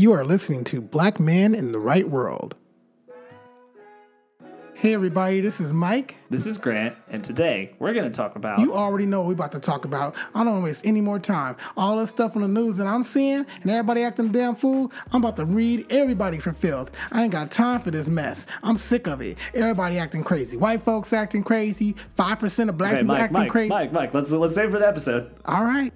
You are listening to Black Man in the Right World. Hey everybody, this is Mike. This is Grant, and today we're going to talk about... You already know what we're about to talk about. I don't want to waste any more time. All this stuff on the news that I'm seeing and everybody acting a damn fool, I'm about to read everybody for filth. I ain't got time for this mess. I'm sick of it. Everybody acting crazy. White folks acting crazy. 5% of black people acting crazy. Mike, let's save it for the episode. All right.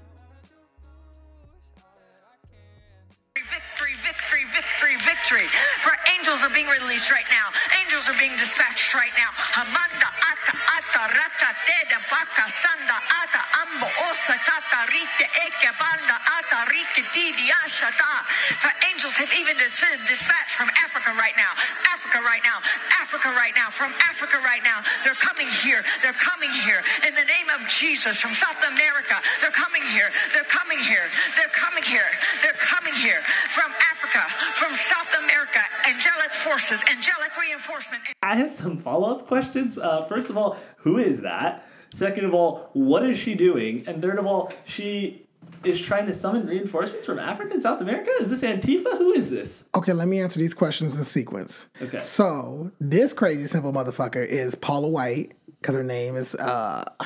Victory. For angels are being released right now. Angels are being dispatched right now. Hamanda aka ata raka teda baka sanda ata ambo osa kata rite eke banda ata riki didi ashata. For angels have even dispatched from Africa right now. From Africa right now. They're coming here. In the name of Jesus from South America. They're coming here from Africa. From South America, angelic forces, angelic reinforcement. I have some follow-up questions. First of all, who is that? Second of all, what is she doing? And third of all, she is trying to summon reinforcements from Africa and South America? Is this Antifa? Who is this? Okay, let me answer these questions in sequence. Okay. So, this crazy simple motherfucker is Paula White, because her name is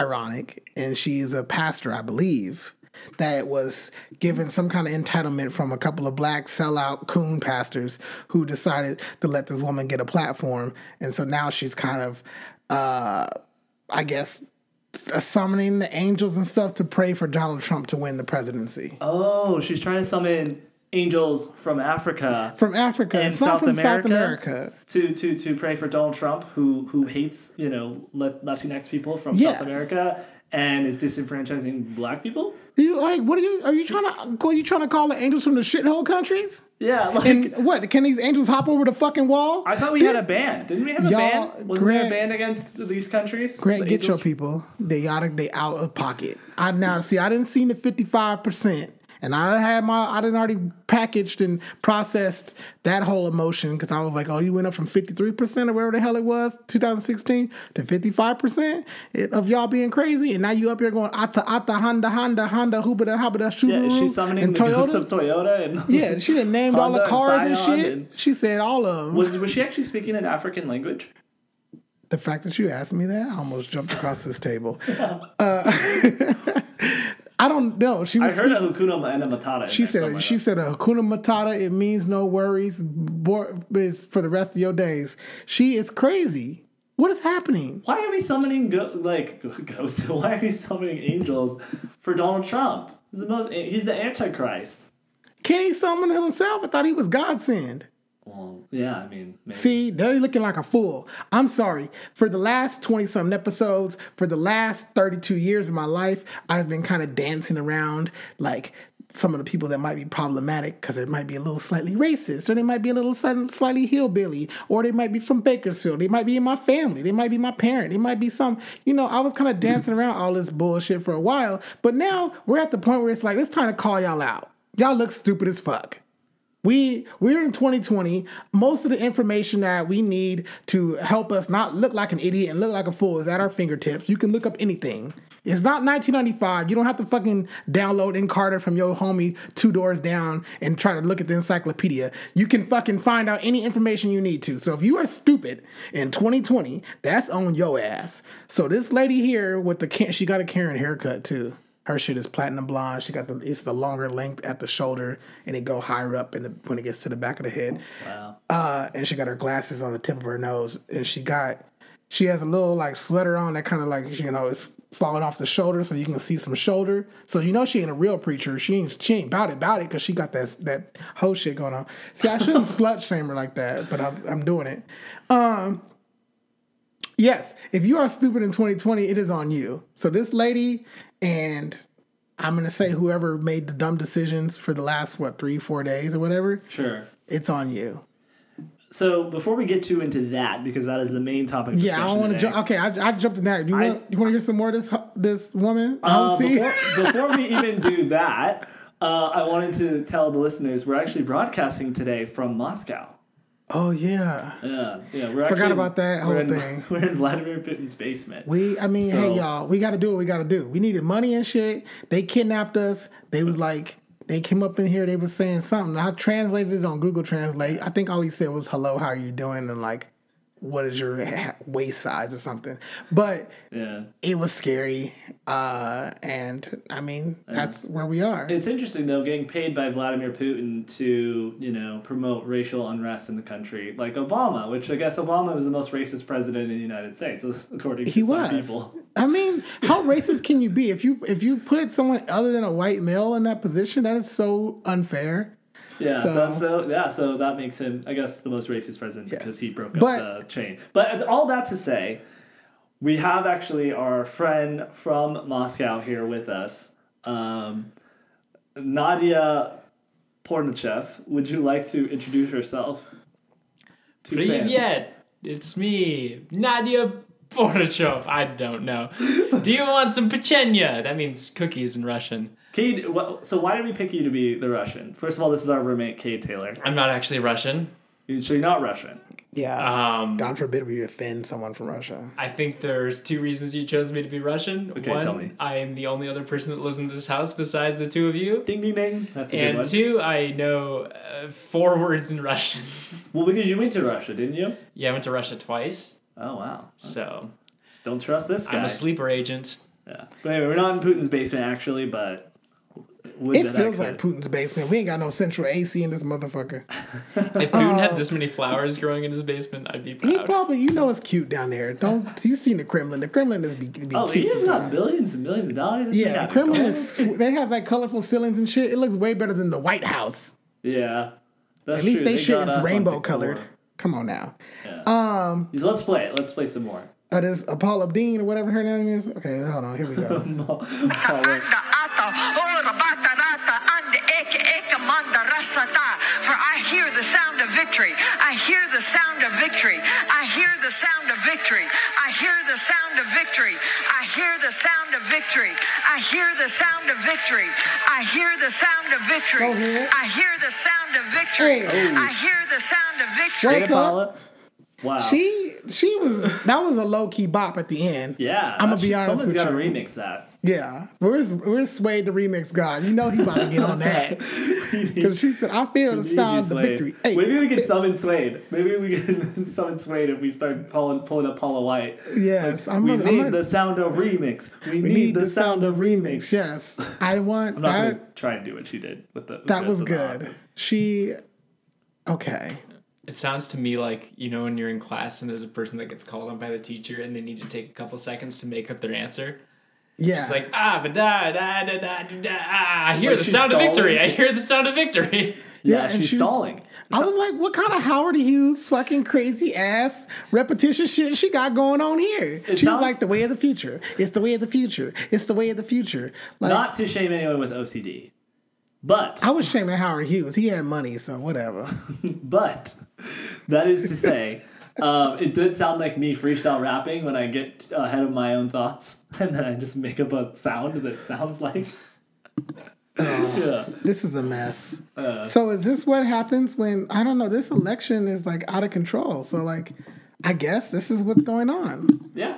ironic, and she's a pastor, I believe, that was given some kind of entitlement from a couple of black sellout coon pastors who decided to let this woman get a platform. And so now she's kind of, summoning the angels and stuff to pray for Donald Trump to win the presidency. Oh, she's trying to summon angels from Africa. And some from South America. To pray for Donald Trump, who hates, Latinx people from South America. And is disenfranchising black people? Are you trying to call the angels from the shithole countries? Yeah. And what? Can these angels hop over the fucking wall? I thought we had a ban. Didn't we have a ban? Wasn't there a ban against these countries? Grant, get your people. They out of pocket. I didn't see the 55%. And I didn't already packaged and processed that whole emotion because I was like, oh, you went up from 53% or wherever the hell it was, 2016, to 55% of y'all being crazy. And now you up here going, Atta, Honda, Hubada, Habada, Shuru. Yeah, she's summoning and the ghosts of Toyota. And yeah, she done named all the cars and shit. She said all of them. Was she actually speaking an African language? The fact that you asked me that, I almost jumped across this table. Yeah. I don't know. I heard a Hakuna Matata. She said a Hakuna Matata, it means no worries for the rest of your days. She is crazy. What is happening? Why are we summoning ghosts? Why are we summoning angels for Donald Trump? He's the Antichrist. Can he summon himself? I thought he was God-send. Well, yeah, I mean, maybe. See, they're looking like a fool. I'm sorry. For the last 20-something episodes, for the last 32 years of my life, I've been kind of dancing around, like, some of the people that might be problematic because they might be a little slightly racist, or they might be a little slightly hillbilly, or they might be from Bakersfield. They might be in my family. They might be my parent. They might be some, I was kind of dancing around all this bullshit for a while, but now we're at the point where it's like, it's time to call y'all out. Y'all look stupid as fuck. We're in 2020. Most of the information that we need to help us not look like an idiot and look like a fool is at our fingertips. You can look up anything. It's not 1995. You don't have to fucking download Encarta from your homie 2 doors down and try to look at the encyclopedia. You can fucking find out any information you need to. So if you are stupid in 2020, that's on your ass. So this lady here with she got a Karen haircut too. Her shit is platinum blonde. She got it's the longer length at the shoulder, and it go higher up when it gets to the back of the head. Wow. And she got her glasses on the tip of her nose, and she has a little sweater on that kind of it's falling off the shoulder, so you can see some shoulder. So she ain't a real preacher. She ain't about it because she got that whole shit going on. See, I shouldn't slut shame her like that, but I'm doing it. Yes, if you are stupid in 2020, it is on you. So this lady. And I'm going to say whoever made the dumb decisions for the last, 3-4 days or whatever. Sure. It's on you. So before we get too into that, because that is the main topic of discussion. Yeah, I don't want to jump. Okay, I jumped in that. Do you want to hear some more of this woman? Before we even do that, I wanted to tell the listeners we're actually broadcasting today from Moscow. Oh, yeah. Yeah. Forgot about that whole thing. We're in Vladimir Putin's basement. Hey, y'all, we got to do what we got to do. We needed money and shit. They kidnapped us. They was like, They came up in here, they was saying something. I translated it on Google Translate. I think all he said was, hello, how are you doing? And like, what is your waist size or something? But yeah, it was scary. And I mean, that's where we are. It's interesting, though, getting paid by Vladimir Putin to, you know, promote racial unrest in the country. Like Obama, which I guess Obama was the most racist president in the United States, according to some people. I mean, how racist can you be? If you put someone other than a white male in that position, that is so unfair. Yeah, so that makes him, I guess, the most racist president because he broke up the chain. But all that to say, we have actually our friend from Moscow here with us, Nadia Pornichev. Would you like to introduce yourself to fans? Привет, it's me, Nadia Pornichev. I don't know. Do you want some pechenya? That means cookies in Russian. Kade, so why did we pick you to be the Russian? First of all, this is our roommate, Kade Taylor. I'm not actually Russian. So you're not Russian. Yeah. God forbid we offend someone from Russia. I think there's two reasons you chose me to be Russian. Okay, one, tell me. I am the only other person that lives in this house besides the two of you. Ding, ding, ding. That's a good one. And two, I know 4 words in Russian. Well, because you went to Russia, didn't you? Yeah, I went to Russia twice. Oh, wow. So. Don't trust this guy. I'm a sleeper agent. Yeah. But anyway, we're not in Putin's basement, actually, but... It feels like Putin's basement. We ain't got no central AC in this motherfucker. If Putin had this many flowers growing in his basement, I'd be proud. He probably, you know, it's cute down there. Don't you've seen the Kremlin? The Kremlin is be oh, cute. Oh, he has got billions and millions of dollars. Yeah, the Kremlin is. They have like colorful ceilings and shit. It looks way better than the White House. Yeah, that's at least they shit is rainbow colored. More. Come on now. Yeah. Let's play it. Let's play some more. This Paula Dean or whatever her name is. Okay, hold on. Here we go. For I hear the sound of victory. I hear the sound of victory. I hear the sound of victory. I hear the sound of victory. I hear the sound of victory. I hear the sound of victory. I hear the sound of victory. I hear the sound of victory. I hear the sound of victory. Wow. She was, that was a low-key bop at the end. Yeah. I'm going to be honest with you. Someone's got to remix that. Yeah. Where's Sway the remix god? You know he about to get on that. Because she said, I feel the sound of victory. Hey, maybe we can summon Sway. Maybe we can summon Sway if we start pulling up Paula White. Yes. Like, we need the sound of remix. We need the sound of remix. Yes. I want I'm not going to try and do what she did with the. That was good. Okay. It sounds to me like, you know, when you're in class and there's a person that gets called on by the teacher and they need to take a couple seconds to make up their answer. Yeah. It's like, I hear the sound of victory. I hear the sound of victory. Yeah, and she's stalling. I was like, what kind of Howard Hughes fucking crazy ass repetition shit she got going on here? She was like, the way of the future. It's the way of the future. It's the way of the future. Like, not to shame anyone with OCD. But I was shaming Howard Hughes. He had money, so whatever. But that is to say, it did sound like me freestyle rapping when I get ahead of my own thoughts, and then I just make up a sound that sounds like. Yeah. This is a mess. So is this what happens when I don't know? This election is like out of control. So like, I guess this is what's going on. Yeah.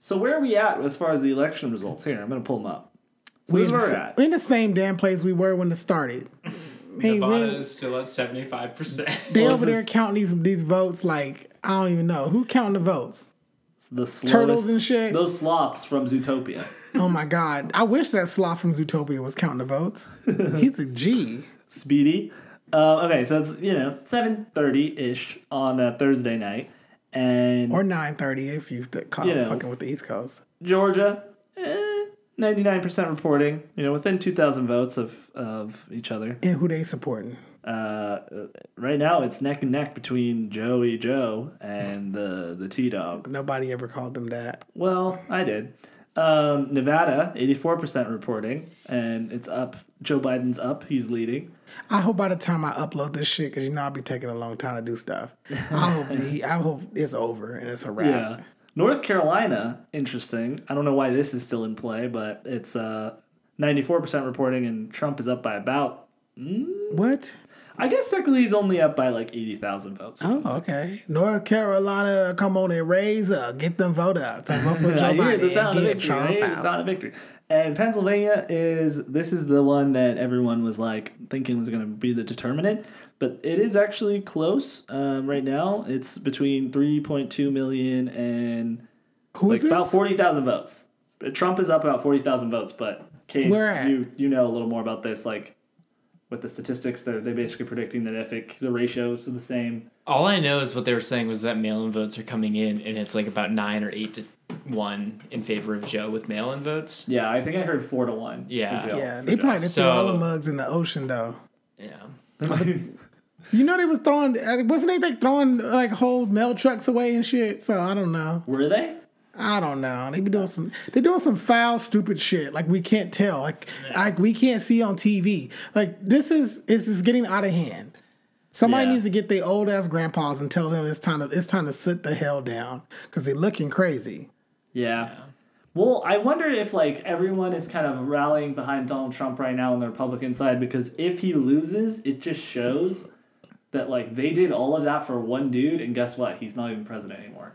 So where are we at as far as the election results? Here, I'm gonna pull them up. We're in the same damn place we were when it started. Hey, Nevada is still at 75%. They over there counting these votes like, I don't even know. Who counting the votes? The slowest, turtles and shit? Those sloths from Zootopia. Oh, my God. I wish that sloth from Zootopia was counting the votes. He's a G. Speedy. Okay, so it's, 7:30-ish on a Thursday night. Or 9:30 if you've caught fucking with the East Coast. Georgia. 99% reporting, within 2,000 votes of each other. And who they supporting? Right now, it's neck and neck between Joey Joe and the T-Dog. Nobody ever called them that. Well, I did. Nevada, 84% reporting, and it's up. Joe Biden's up. He's leading. I hope by the time I upload this shit, because I'll be taking a long time to do stuff. I hope it's over and it's a wrap. Yeah. North Carolina, interesting. I don't know why this is still in play, but it's 94% reporting, and Trump is up by about... What? I guess technically he's only up by like 80,000 votes. Oh, okay. North Carolina, come on and raise up. Get them vote out. So vote for Joe Biden. The sound and of victory. Right? The sound of victory. And Pennsylvania is the one that everyone was like thinking was going to be the determinant. But it is actually close right now. It's between 3.2 million and about 40,000 votes. Trump is up about 40,000 votes, but Kate, you know a little more about this. Like with the statistics, they're basically predicting that if the ratios are the same. All I know is what they were saying was that mail-in votes are coming in, and it's like about 9 or 8 to 1 in favor of Joe with mail-in votes. Yeah, I think I heard 4 to 1. Yeah, they probably threw all the mugs in the ocean though. Yeah. You know, they was throwing like whole mail trucks away and shit. So I don't know. Were they? I don't know. They're doing some foul, stupid shit. Like we can't tell. Like we can't see on TV. Like it's getting out of hand. Somebody needs to get their old ass grandpas and tell them it's time to sit the hell down because they're looking crazy. Yeah. Well, I wonder if like everyone is kind of rallying behind Donald Trump right now on the Republican side because if he loses, it just shows that like they did all of that for one dude, and guess what? He's not even president anymore.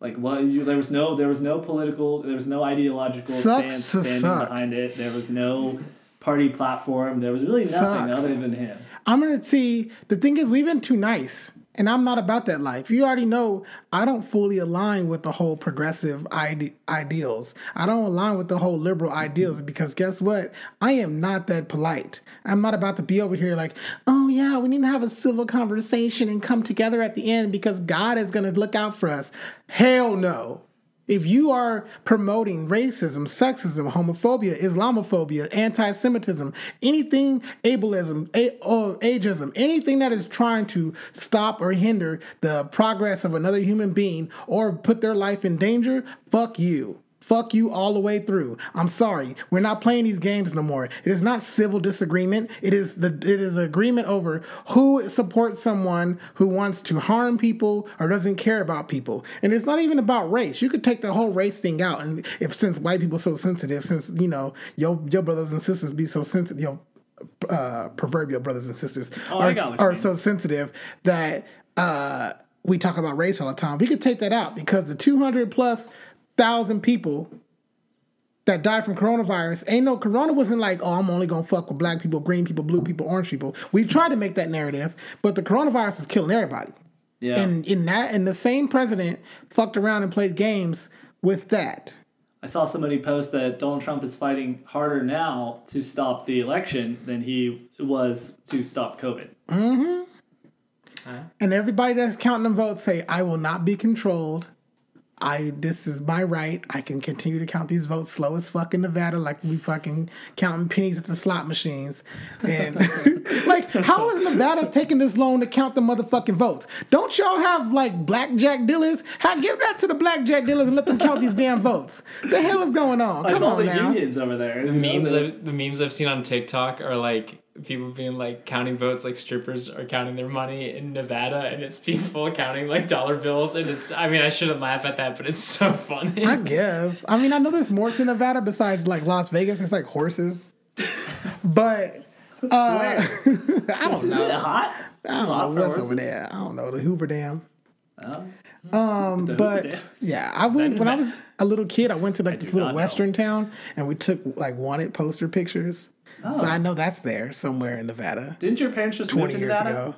Like there was no ideological stance behind it. There was no party platform. There was really nothing other than him. I'm gonna see. The thing is, we've been too nice, and I'm not about that life. You already know I don't fully align with the whole progressive ideals. I don't align with the whole liberal ideals because guess what? I am not that polite. I'm not about to be over here like, oh yeah, we need to have a civil conversation and come together at the end because God is going to look out for us. Hell no. If you are promoting racism, sexism, homophobia, Islamophobia, anti-Semitism, anything, ableism, ageism, anything that is trying to stop or hinder the progress of another human being or put their life in danger, fuck you. Fuck you all the way through. I'm sorry. We're not playing these games no more. It is not civil disagreement. It is agreement over who supports someone who wants to harm people or doesn't care about people. And it's not even about race. You could take the whole race thing out. And since white people are so sensitive, since, you know, your brothers and sisters be so sensitive, your proverbial brothers and sisters are so sensitive that we talk about race all the time. We could take that out because the 200+ thousand people that died from coronavirus. Corona wasn't like, oh, I'm only gonna fuck with black people, green people, blue people, orange people. We tried to make that narrative, but the coronavirus is killing everybody. Yeah. And the same president fucked around and played games with that. I saw somebody post that Donald Trump is fighting harder now to stop the election than he was to stop COVID. Mm-hmm. Huh? And everybody that's counting them votes say, I will not be controlled. This is my right. I can continue to count these votes slow as fuck in Nevada, like we fucking counting pennies at the slot machines. And like, how is Nevada taking this long to count the motherfucking votes? Don't y'all have like blackjack dealers? Give that to the blackjack dealers and let them count these damn votes. The hell is going on? Come on now. All the unions over there. The memes I've seen on TikTok are like people being like counting votes, like strippers are counting their money in Nevada, and it's people counting like dollar bills, and it's, I mean, I shouldn't laugh at that, but it's so funny. I guess. I mean, I know there's more to Nevada besides like Las Vegas. It's like horses, but I don't know. Is it hot? I don't know what's over there. I don't know the Hoover Dam. When I was a little kid, I went to like this little western town, and we took like wanted poster pictures. Oh. So I know that's there somewhere in Nevada. Didn't your parents just move to Nevada? 20 years ago.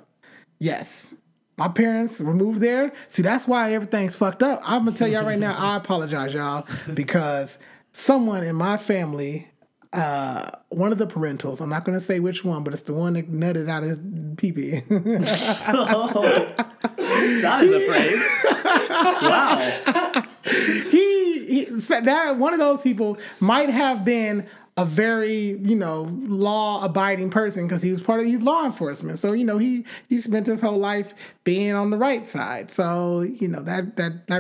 Yes. My parents were moved there. See, that's why everything's fucked up. I'm going to tell y'all right now, I apologize, y'all, because someone in my family, one of the parentals, I'm not going to say which one, but it's the one that nutted out his pee-pee. Oh, that is a phrase. Wow. He said that one of those people might have been a very, you know, law-abiding person because he was part of his law enforcement. So, you know, he spent his whole life being on the right side. So, you know, that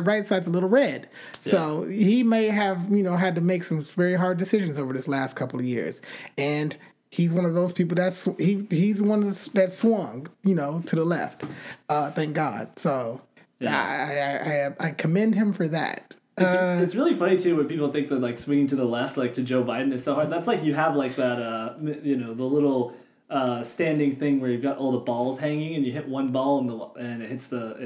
right side's a little red. Yeah. So he may have, you know, had to make some very hard decisions over this last couple of years. And he's one of those people he's one that swung, you know, to the left. Thank God. So yeah. I commend him for that. It's really funny too when people think that like swinging to the left, like to Joe Biden, is so hard. That's like you have like that, you know, the little standing thing where you've got all the balls hanging, and you hit one ball and it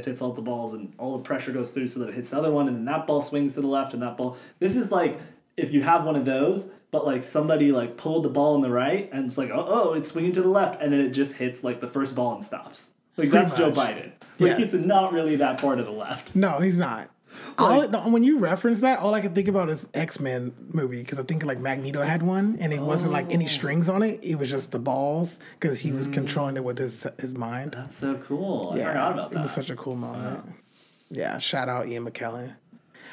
hits all the balls, and all the pressure goes through so that it hits the other one, and then that ball swings to the left, and that ball. This is like if you have one of those, but like somebody like pulled the ball in the right, and it's like oh, it's swinging to the left, and then it just hits like the first ball and stops. Like that's Joe Biden. Like he's not really that far to the left. No, he's not. Like, when you reference that, all I can think about is X-Men movie, because I think like Magneto had one, and it wasn't like any strings on it. It was just the balls, because he was controlling it with his mind. That's so cool. Yeah, I forgot about that. It was such a cool moment. Wow. Yeah, shout out Ian McKellen.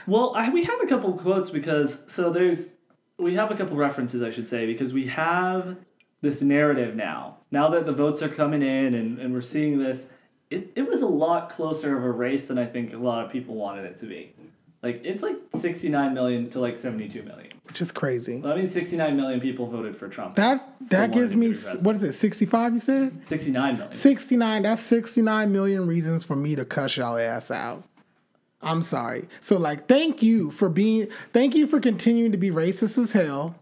Well, we have a couple quotes we have a couple references, I should say, because we have this narrative now. Now that the votes are coming in and we're seeing this, it was a lot closer of a race than I think a lot of people wanted it to be. Like, it's like 69 million to like 72 million. Which is crazy. Well, I mean, 69 million people voted for Trump. That gives me, what is it, 65 you said? 69 million. 69, that's 69 million reasons for me to cuss y'all ass out. I'm sorry. So, like, thank you for continuing to be racist as hell.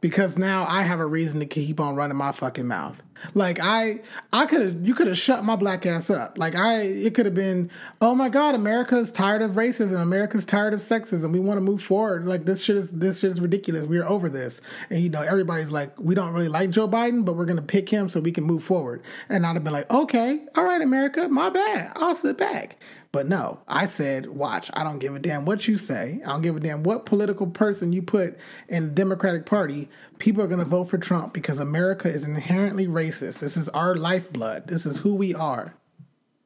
Because now I have a reason to keep on running my fucking mouth. Like you could have shut my black ass up. Like it could have been, oh my God, America's tired of racism. America's tired of sexism. We want to move forward. Like this shit is ridiculous. We're over this. And everybody's like, we don't really like Joe Biden, but we're gonna pick him so we can move forward. And I'd have been like, okay, all right, America, my bad. I'll sit back. But no, I said, watch, I don't give a damn what you say. I don't give a damn what political person you put in the Democratic Party. People are going to vote for Trump because America is inherently racist. This is our lifeblood. This is who we are.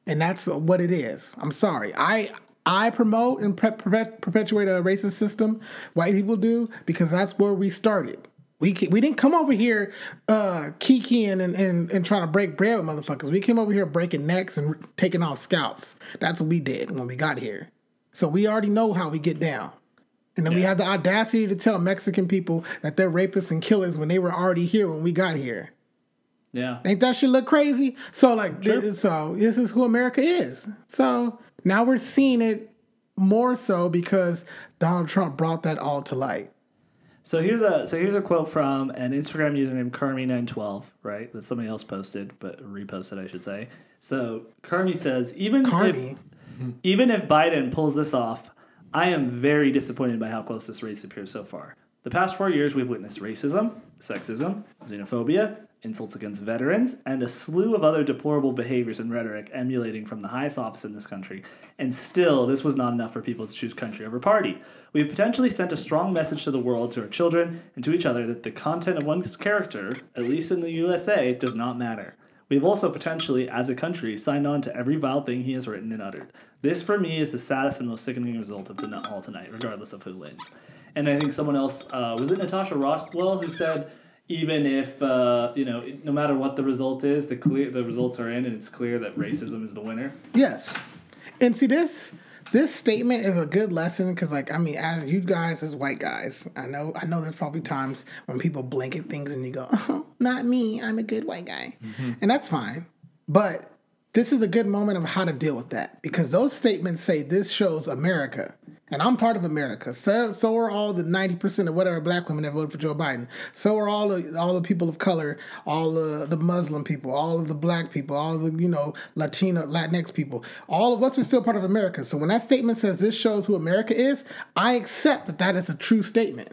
And that's what it is. I'm sorry. I promote and perpetuate a racist system. White people do, because that's where we started. We didn't come over here kikiing and trying to break bread with motherfuckers. We came over here breaking necks and taking off scalps. That's what we did when we got here. So we already know how we get down. And then we have the audacity to tell Mexican people that they're rapists and killers when they were already here when we got here. Yeah. Ain't that shit look crazy? So, like, this is who America is. So now we're seeing it more so because Donald Trump brought that all to light. So here's a quote from an Instagram user named Kermy912, right? That somebody else posted, but reposted, I should say. So Kermy says, even if Biden pulls this off, I am very disappointed by how close this race appears so far. The past 4 years, we've witnessed racism, sexism, xenophobia, insults against veterans, and a slew of other deplorable behaviors and rhetoric emanating from the highest office in this country. And still, this was not enough for people to choose country over party. We have potentially sent a strong message to the world, to our children, and to each other that the content of one's character, at least in the USA, does not matter. We have also potentially, as a country, signed on to every vile thing he has written and uttered. This, for me, is the saddest and most sickening result of all tonight, regardless of who wins. And I think someone else, was it Natasha Rothwell, who said, even if, no matter what the result is, the results are in, and it's clear that racism is the winner. Yes. And see, this statement is a good lesson because, like, I mean, as you guys as white guys, I know there's probably times when people blanket things and you go, oh, not me, I'm a good white guy. Mm-hmm. And that's fine. But this is a good moment of how to deal with that, because those statements say this shows America. And I'm part of America. So are all the 90% of whatever black women that voted for Joe Biden. So are all the people of color, all the Muslim people, all of the black people, all the Latinx people. All of us are still part of America. So when that statement says this shows who America is, I accept that is a true statement.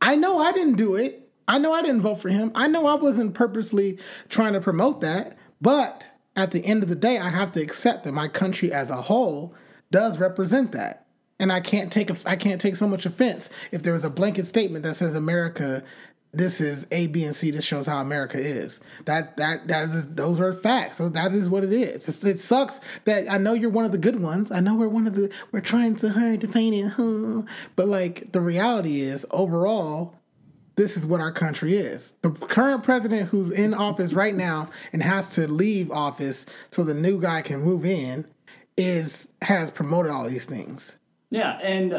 I know I didn't do it. I know I didn't vote for him. I know I wasn't purposely trying to promote that. But at the end of the day, I have to accept that my country as a whole does represent that. And I can't take so much offense if there was a blanket statement that says America, this is A, B, and C. This shows how America is. Those are facts. So that is what it is. It sucks that I know you're one of the good ones. I know we're trying so hard to find it, but like the reality is overall, this is what our country is. The current president who's in office right now and has to leave office so the new guy can move in has promoted all these things. Yeah, and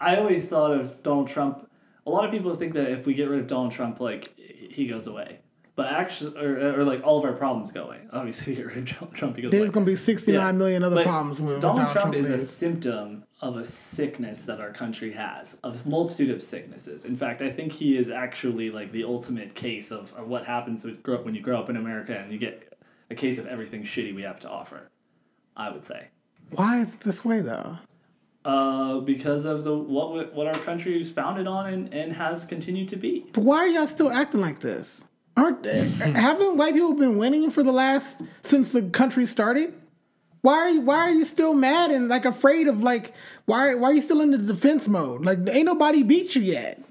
I always thought of Donald Trump. A lot of people think that if we get rid of Donald Trump, like, he goes away. but actually, or like all of our problems go away. Obviously, get rid of Trump because there's going to be 69 million other problems. Donald Trump is a symptom of a sickness that our country has, a multitude of sicknesses. In fact, I think he is actually like the ultimate case of what happens when you grow up in America and you get a case of everything shitty we have to offer, I would say. Why is it this way, though? Because of what our country is founded on and has continued to be. But why are y'all still acting like this? Haven't white people been winning since the country started? Why are you still mad and like afraid of like why are you still in the defense mode? Like ain't nobody beat you yet.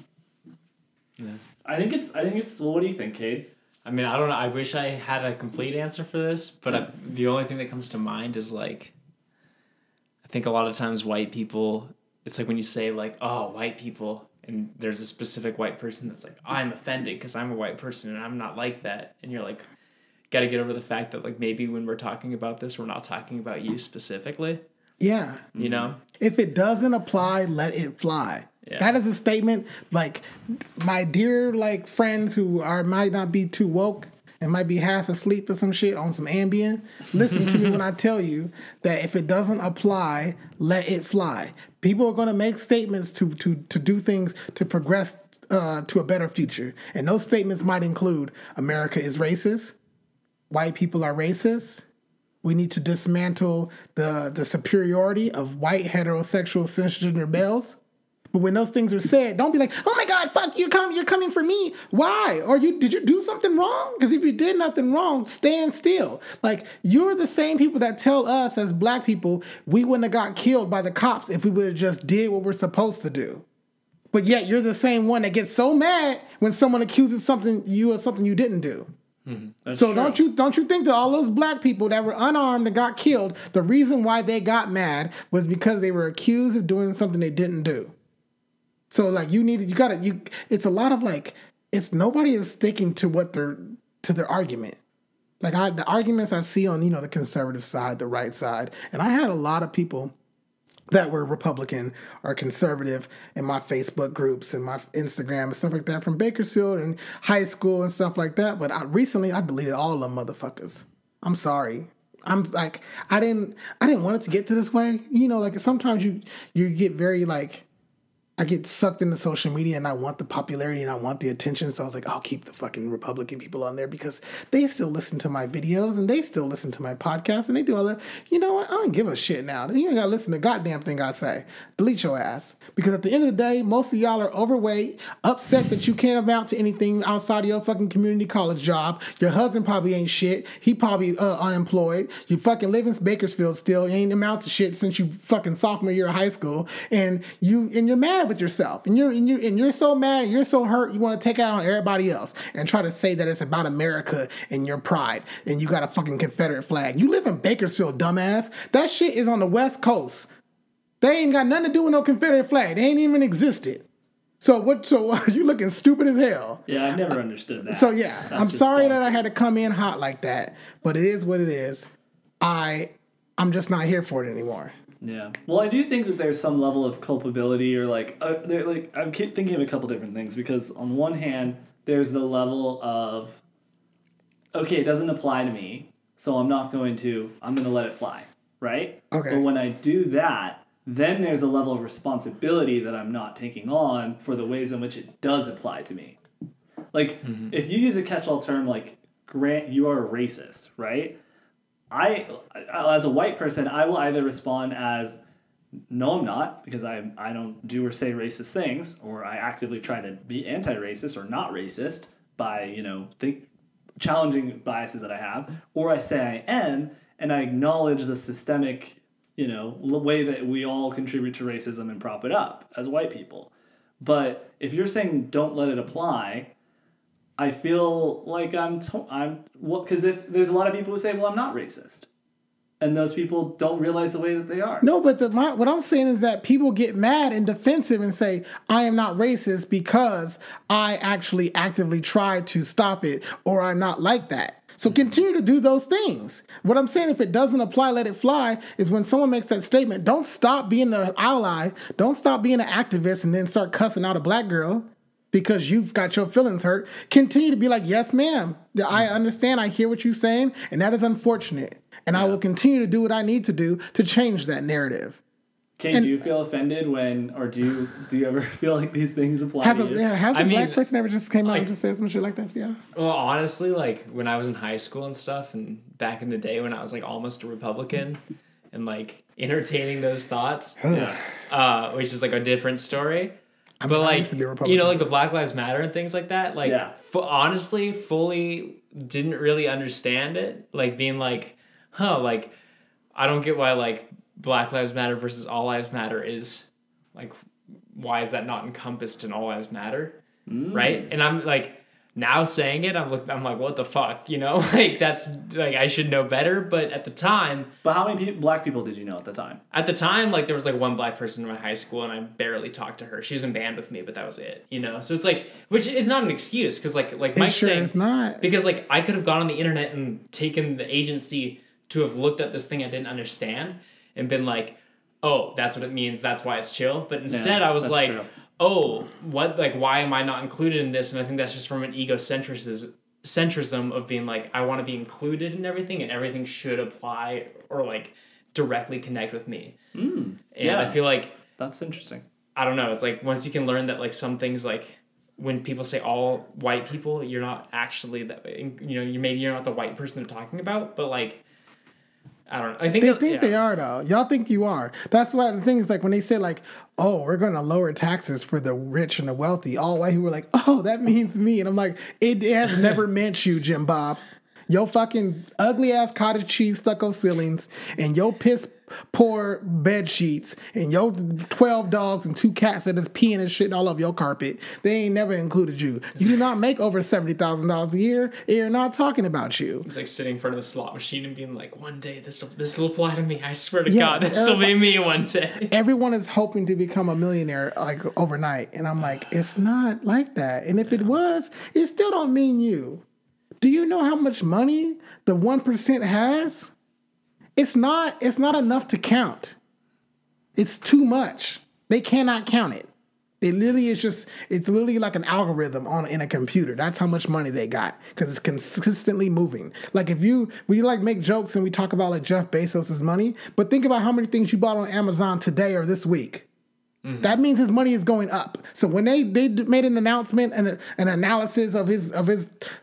Yeah. I think it's well, what do you think, Kade? I mean, I don't know. I wish I had a complete answer for this, but the only thing that comes to mind is like, I think a lot of times white people, it's like when you say like, oh, white people, and there's a specific white person that's like, I'm offended because I'm a white person and I'm not like that. And you're like, got to get over the fact that like maybe when we're talking about this, we're not talking about you specifically. Yeah. You know? If it doesn't apply, let it fly. Yeah. That is a statement, like, my dear, like, friends who might not be too woke and might be half asleep or some shit on some Ambien, listen to me when I tell you that if it doesn't apply, let it fly. People are going to make statements to do things to progress to a better future. And those statements might include America is racist, white people are racist, we need to dismantle the superiority of white heterosexual cisgender males. But when those things are said, don't be like, oh my God, fuck, you're coming for me. Why? Or did you do something wrong? Because if you did nothing wrong, stand still. Like, you're the same people that tell us as black people we wouldn't have got killed by the cops if we would have just did what we're supposed to do. But yet you're the same one that gets so mad when someone accuses something you didn't do. Mm-hmm. So true. Don't you think that all those black people that were unarmed and got killed, the reason why they got mad was because they were accused of doing something they didn't do? So like it's a lot of like, it's nobody is sticking to their argument. Like the arguments I see on, the conservative side, the right side. And I had a lot of people that were Republican or conservative in my Facebook groups and my Instagram and stuff like that from Bakersfield and high school and stuff like that. But I recently deleted all them motherfuckers. I'm sorry. I'm like, I didn't want it to get to this way. Like sometimes you get very like, I get sucked into social media and I want the popularity and I want the attention. So I was like, I'll keep the fucking Republican people on there because they still listen to my videos and they still listen to my podcast and they do all that. You know what? I don't give a shit now. You ain't got to listen to goddamn thing I say. Delete your ass. Because at the end of the day, most of y'all are overweight, upset that you can't amount to anything outside of your fucking community college job. Your husband probably ain't shit. He probably unemployed. You fucking live in Bakersfield still. You ain't amount to shit since you fucking sophomore year of high school. And you're mad with yourself and you're so mad and you're so hurt you want to take out on everybody else and try to say that it's about America and your pride and you got a fucking Confederate flag. You live in Bakersfield, dumbass. That shit is on the West Coast. They ain't got nothing to do with no Confederate flag. They ain't even existed. So you looking stupid as hell. Yeah, I never understood that. So yeah, that's I'm sorry bonkers. That I had to come in hot like that, but it is what it is. I'm just not here for it anymore. Yeah. Well, I do think that there's some level of culpability or like I'm thinking of a couple different things because on one hand, there's the level of, okay, it doesn't apply to me, so I'm going to let it fly, right? Okay. But when I do that, then there's a level of responsibility that I'm not taking on for the ways in which it does apply to me. Like, if you use a catch-all term like, Grant, you are a racist, right? As a white person, I will either respond as, no, I'm not, because I don't do or say racist things, or I actively try to be anti-racist or not racist by, challenging biases that I have, or I say I am, and I acknowledge the systemic, way that we all contribute to racism and prop it up as white people. But if you're saying don't let it apply, I feel like because if there's a lot of people who say, well, I'm not racist, and those people don't realize the way that they are. No, but what I'm saying is that people get mad and defensive and say, I am not racist because I actually actively try to stop it, or I'm not like that. So continue to do those things. What I'm saying, if it doesn't apply, let it fly, is when someone makes that statement, don't stop being an ally, don't stop being an activist and then start cussing out a black girl. because you've got your feelings hurt, continue to be like, yes, ma'am, I understand, I hear what you're saying, and that is unfortunate. And I will continue to do what I need to do to change that narrative. Kade, do you feel offended when, or do you ever feel like these things apply to you? Has a black person ever just came out and just said some shit like that? Yeah. Well, honestly, like, when I was in high school and stuff, and back in the day when I was, like, almost a Republican, and, like, entertaining those thoughts, which is, like, a different story. But, like, you know, like, the Black Lives Matter and things like that, like, honestly, fully didn't really understand it. Like, being like, huh, like, I don't get why, like, Black Lives Matter versus All Lives Matter is, like, why is that not encompassed in All Lives Matter? Right? And I'm, like, now saying it, I'm like, what the fuck, you know? Like, that's, like, I should know better, but at the time... But how many black people did you know at the time? At the time, like, there was, like, one black person in my high school, and I barely talked to her. She was in band with me, but that was it, you know? So it's, like, which is not an excuse, because, like Mike's saying... It's not. Because, like, I could have gone on the internet and taken the agency to have looked at this thing I didn't understand... And been like, oh, that's what it means. That's why it's chill. But instead, I was like, oh, what? Like, why am I not included in this? And I think that's just from an egocentrism of being like, I want to be included in everything, and everything should apply or like directly connect with me. And I feel like that's interesting. I don't know. It's like once you can learn that like some things like when people say all white people, you're not actually that. You know, maybe you're not the white person they're talking about, but like. I don't know. They think they are, though. Y'all think you are. That's why the thing is, like, when they say, like, oh, we're going to lower taxes for the rich and the wealthy, all white people were like, oh, that means me. And I'm like, it has never meant you, Jim Bob. Your fucking ugly-ass cottage cheese stucco ceilings and your piss-poor bed sheets and your 12 dogs and 2 cats that is peeing and shitting all over your carpet, they ain't never included you. You do not make over $70,000 a year, and you're not talking about you. It's like sitting in front of a slot machine and being like, one day this will apply to me. I swear to God, this will be me one day. Everyone is hoping to become a millionaire like overnight, and I'm like, it's not like that. And if it was, it still don't mean you. Do you know how much money the 1% has? It's not enough to count. It's too much. They cannot count it. It's literally like an algorithm in a computer. That's how much money they got because it's consistently moving. Like we like make jokes and we talk about like Jeff Bezos' money, but think about how many things you bought on Amazon today or this week. Mm-hmm. That means his money is going up. So when they made an announcement and an analysis of his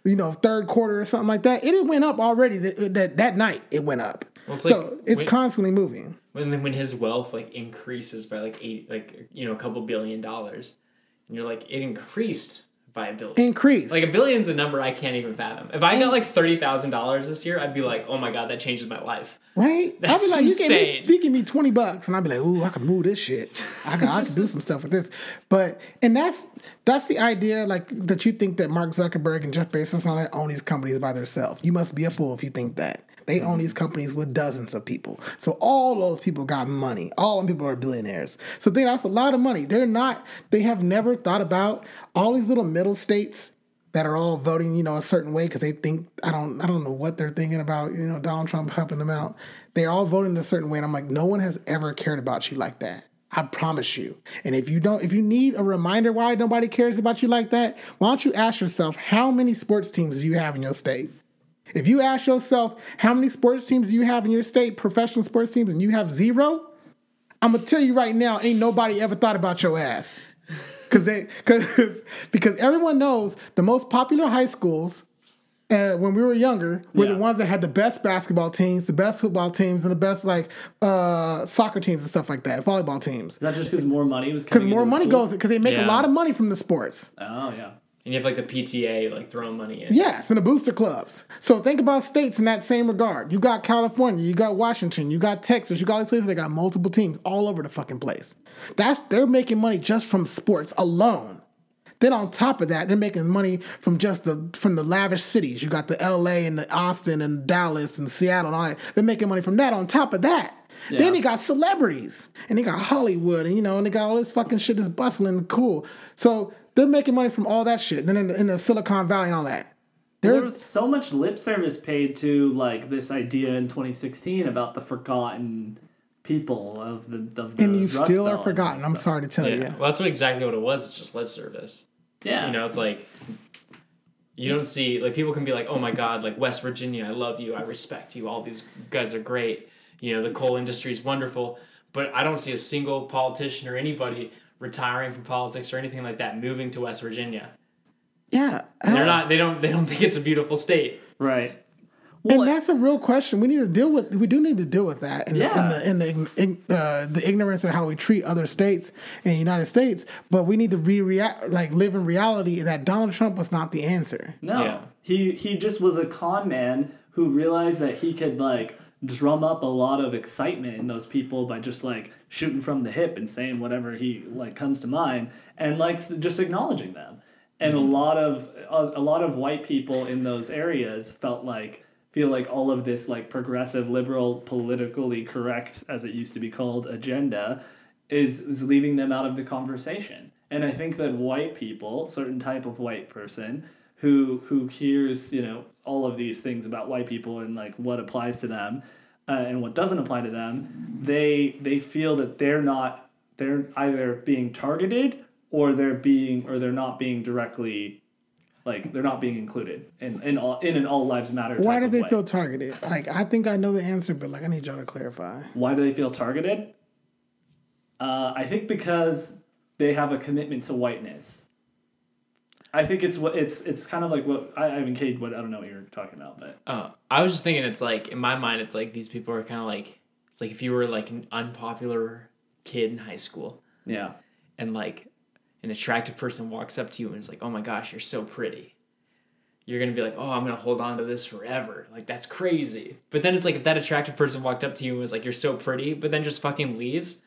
you know third quarter or something like that, it went up already. That night it went up. Well, it's constantly moving. When his wealth like increases by like eight, like you know a couple $1 billion, and you're like it increased by $1 billion. Increased like $1 billion's a number I can't even fathom. If I got like $30,000 this year, I'd be like, oh my God, that changes my life. Right? That's I'd be like, insane. You give me $20, and I'd be like, ooh, I can move this shit. I can do some stuff with this. But and that's the idea, like that you think that Mark Zuckerberg and Jeff Bezos own these companies by themselves. You must be a fool if you think that. They own these companies with dozens of people. So all those people got money. All them people are billionaires. So that's a lot of money. They have never thought about all these little middle states that are all voting, you know, a certain way because they think, I don't know what they're thinking about, you know, Donald Trump helping them out. They're all voting a certain way. And I'm like, no one has ever cared about you like that. I promise you. And if you need a reminder why nobody cares about you like that, why don't you ask yourself how many sports teams do you have in your state? If you ask yourself how many sports teams do you have in your state, professional sports teams, and you have 0, I'm going to tell you right now, ain't nobody ever thought about your ass. Because everyone knows the most popular high schools when we were younger were the ones that had the best basketball teams, the best football teams, and the best like soccer teams and stuff like that, volleyball teams. Not just because more money was coming into the school? Because they make a lot of money from the sports. Oh, yeah. And you have, like, the PTA, like, throwing money in. Yes, and the booster clubs. So think about states in that same regard. You got California, you got Washington, you got Texas, you got all these places that got multiple teams all over the fucking place. They're making money just from sports alone. Then on top of that, they're making money from just from the lavish cities. You got the L.A. and the Austin and Dallas and Seattle and all that. They're making money from that on top of that. Yeah. Then they got celebrities. And they got Hollywood and, you know, and they got all this fucking shit that's bustling and cool. So... they're making money from all that shit. And then in the Silicon Valley and all that. There was so much lip service paid to like this idea in 2016 about the forgotten people of the Rust Belt. And you still are forgotten. I'm sorry to tell you. Well, that's exactly what it was. It's just lip service. Yeah. You know, it's like, you don't see, like, people can be like, oh my God, like, West Virginia, I love you, I respect you, all these guys are great. You know, the coal industry is wonderful. But I don't see a single politician or anybody retiring from politics or anything like that moving to West Virginia. Yeah. They don't think it's a beautiful state. Right. Well, and that's a real question. We do need to deal with that, and the ignorance of how we treat other states in the United States. But we need to live in reality that Donald Trump was not the answer. No, yeah. He just was a con man who realized that he could like drum up a lot of excitement in those people by just like shooting from the hip and saying whatever he like comes to mind and like just acknowledging them. And mm-hmm. a lot of white people in those areas feel like all of this like progressive, liberal, politically correct, as it used to be called, agenda is leaving them out of the conversation. And I think that white people, certain type of white person who hears, you know, all of these things about white people and like what applies to them and what doesn't apply to them, they feel that they're either being targeted or they're not being directly. Like, they're not being included in an all lives matter type of way. Why do they feel targeted? Like, I think I know the answer, but, like, I need y'all to clarify. Why do they feel targeted? I think because they have a commitment to whiteness. I think it's kind of like what... I mean, Kade, I don't know what you're talking about, but... I was just thinking it's, like, in my mind, it's, like, these people are kind of, like... It's, like, if you were, like, an unpopular kid in high school. Yeah. And, like... an attractive person walks up to you and is like, oh my gosh, you're so pretty. You're going to be like, oh, I'm going to hold on to this forever. Like, that's crazy. But then it's like, if that attractive person walked up to you and was like, you're so pretty, but then just fucking leaves.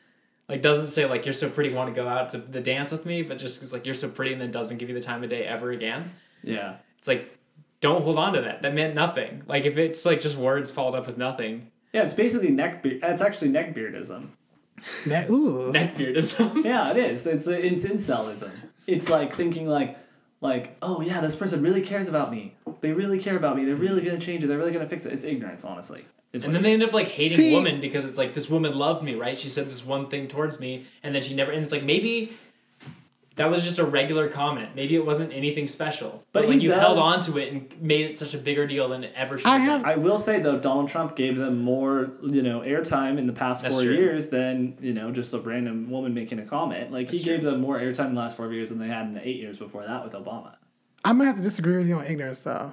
Like, doesn't say like, you're so pretty, want to go out to the dance with me, but just is like, you're so pretty, and then doesn't give you the time of day ever again. Yeah. It's like, don't hold on to that. That meant nothing. Like, if it's like just words followed up with nothing. Yeah, it's basically it's actually neckbeardism. Neckbeardism. Yeah, it is. It's incelism. It's like thinking like, oh yeah, this person really cares about me. They really care about me. They're really gonna change it. They're really gonna fix it. It's ignorance, honestly. And then they end up like hating women because it's like, this woman loved me, right? She said this one thing towards me, and then she never. And it's like, maybe that was just a regular comment. Maybe it wasn't anything special. But like, you held on to it and made it such a bigger deal than it ever should have. I will say, though, Donald Trump gave them more, you know, airtime in the past 4 years than, you know, just a random woman making a comment. Like, he gave them more airtime in the last 4 years than they had in the 8 years before that with Obama. I'm going to have to disagree with you on ignorance, though.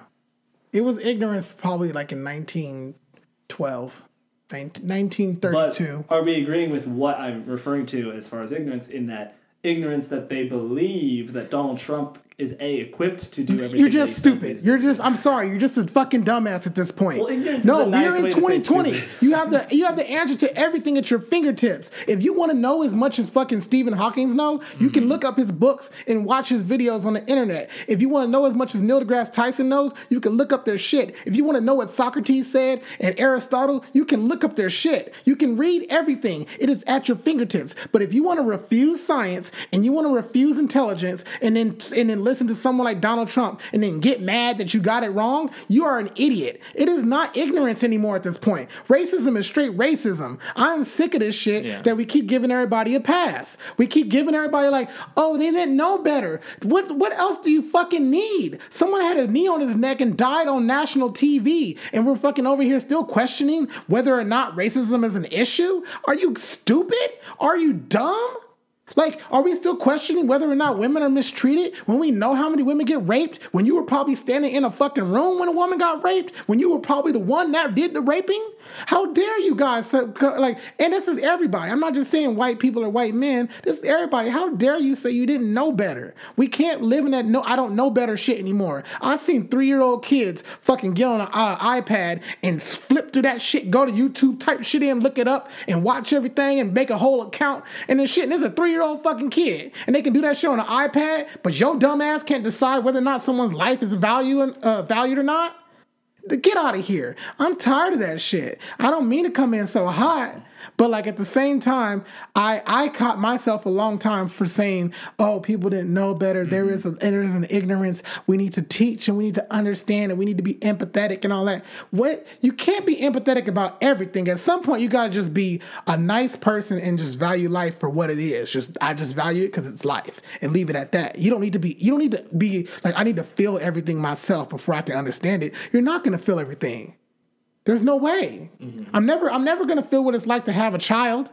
It was ignorance probably like in 1912. 1932. But are we agreeing with what I'm referring to as far as ignorance in that ignorance that they believe that Donald Trump is equipped to do everything? You're just stupid. I'm sorry. You're just a fucking dumbass at this point. Well, we're in 2020. You have the answer to everything at your fingertips. If you want to know as much as fucking Stephen Hawking knows, you can look up his books and watch his videos on the internet. If you want to know as much as Neil deGrasse Tyson knows, you can look up their shit. If you want to know what Socrates said and Aristotle, you can look up their shit. You can read everything. It is at your fingertips. But if you want to refuse science and you want to refuse intelligence and then listen to someone like Donald Trump and then get mad that you got it wrong, you are an idiot. It is not ignorance anymore at this point. Racism is straight racism. I'm sick of this shit that we keep giving everybody a pass. We keep giving everybody like, oh, they didn't know better. What else do you fucking need? Someone had a knee on his neck and died on national TV, and we're fucking over here still questioning whether or not racism is an issue? Are you stupid? Are you dumb? Like, are we still questioning whether or not women are mistreated when we know how many women get raped? When you were probably standing in a fucking room when a woman got raped? When you were probably the one that did the raping? How dare you guys? Like, and this is everybody. I'm not just saying white people or white men. This is everybody. How dare you say you didn't know better? We can't live in that I don't know better shit anymore. I've seen 3-year-old kids fucking get on an iPad and flip through that shit, go to YouTube, type shit in, look it up, and watch everything and make a whole account and this shit. And this is a 3-year-old fucking kid, and they can do that shit on an iPad, but your dumb ass can't decide whether or not someone's life is valued or not? Get out of here. I'm tired of that shit. I don't mean to come in so hot, But like at the same time, I caught myself a long time for saying, oh, people didn't know better. Mm-hmm. There is an ignorance. We need to teach and we need to understand and we need to be empathetic and all that. What? You can't be empathetic about everything. At some point, you got to just be a nice person and just value life for what it is. I just value it because it's life and leave it at that. You don't need to be like, I need to feel everything myself before I can understand it. You're not going to feel everything. There's no way. Mm-hmm. I'm never going to feel what it's like to have a child,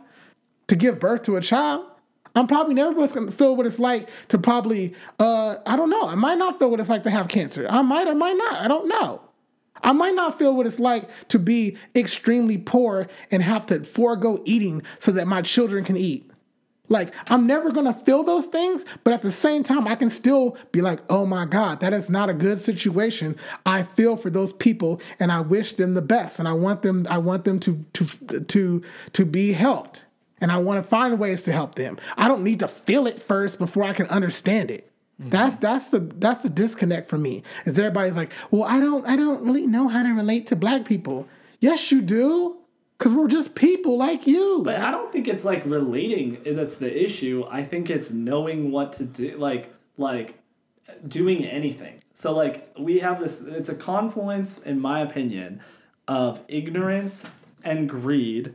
to give birth to a child. I'm probably never going to feel what it's like to I don't know. I might not feel what it's like to have cancer. I might not. I don't know. I might not feel what it's like to be extremely poor and have to forego eating so that my children can eat. Like, I'm never going to feel those things, but at the same time, I can still be like, oh my God, that is not a good situation. I feel for those people and I wish them the best and I want them to be helped and I want to find ways to help them. I don't need to feel it first before I can understand it. Mm-hmm. That's the disconnect for me. Is that everybody's like, well, I don't really know how to relate to black people. Yes, you do. Because we're just people like you. But I don't think it's, like, relating that's the issue. I think it's knowing what to do, like doing anything. So, like, we have this, it's a confluence, in my opinion, of ignorance and greed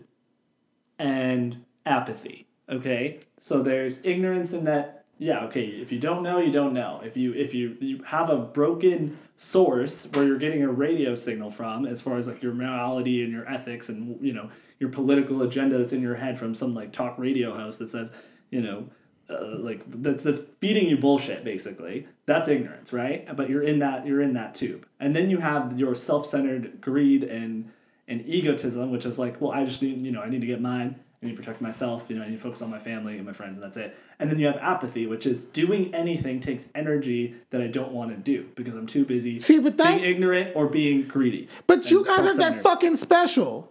and apathy, okay? So there's ignorance in that, yeah, okay, if you don't know, you don't know. If you have a broken source where you're getting a radio signal from, as far as like your morality and your ethics and, you know, your political agenda that's in your head from some like talk radio host that says, you know, like that's feeding you bullshit basically. That's ignorance, right? But you're in that tube. And then you have your self-centered greed and egotism, which is like, well, I just need, you know, I need to get mine. I need to protect myself, you know, I need to focus on my family and my friends, and that's it. And then you have apathy, which is doing anything takes energy that I don't want to do because I'm too busy being ignorant or being greedy. But you guys aren't that fucking special.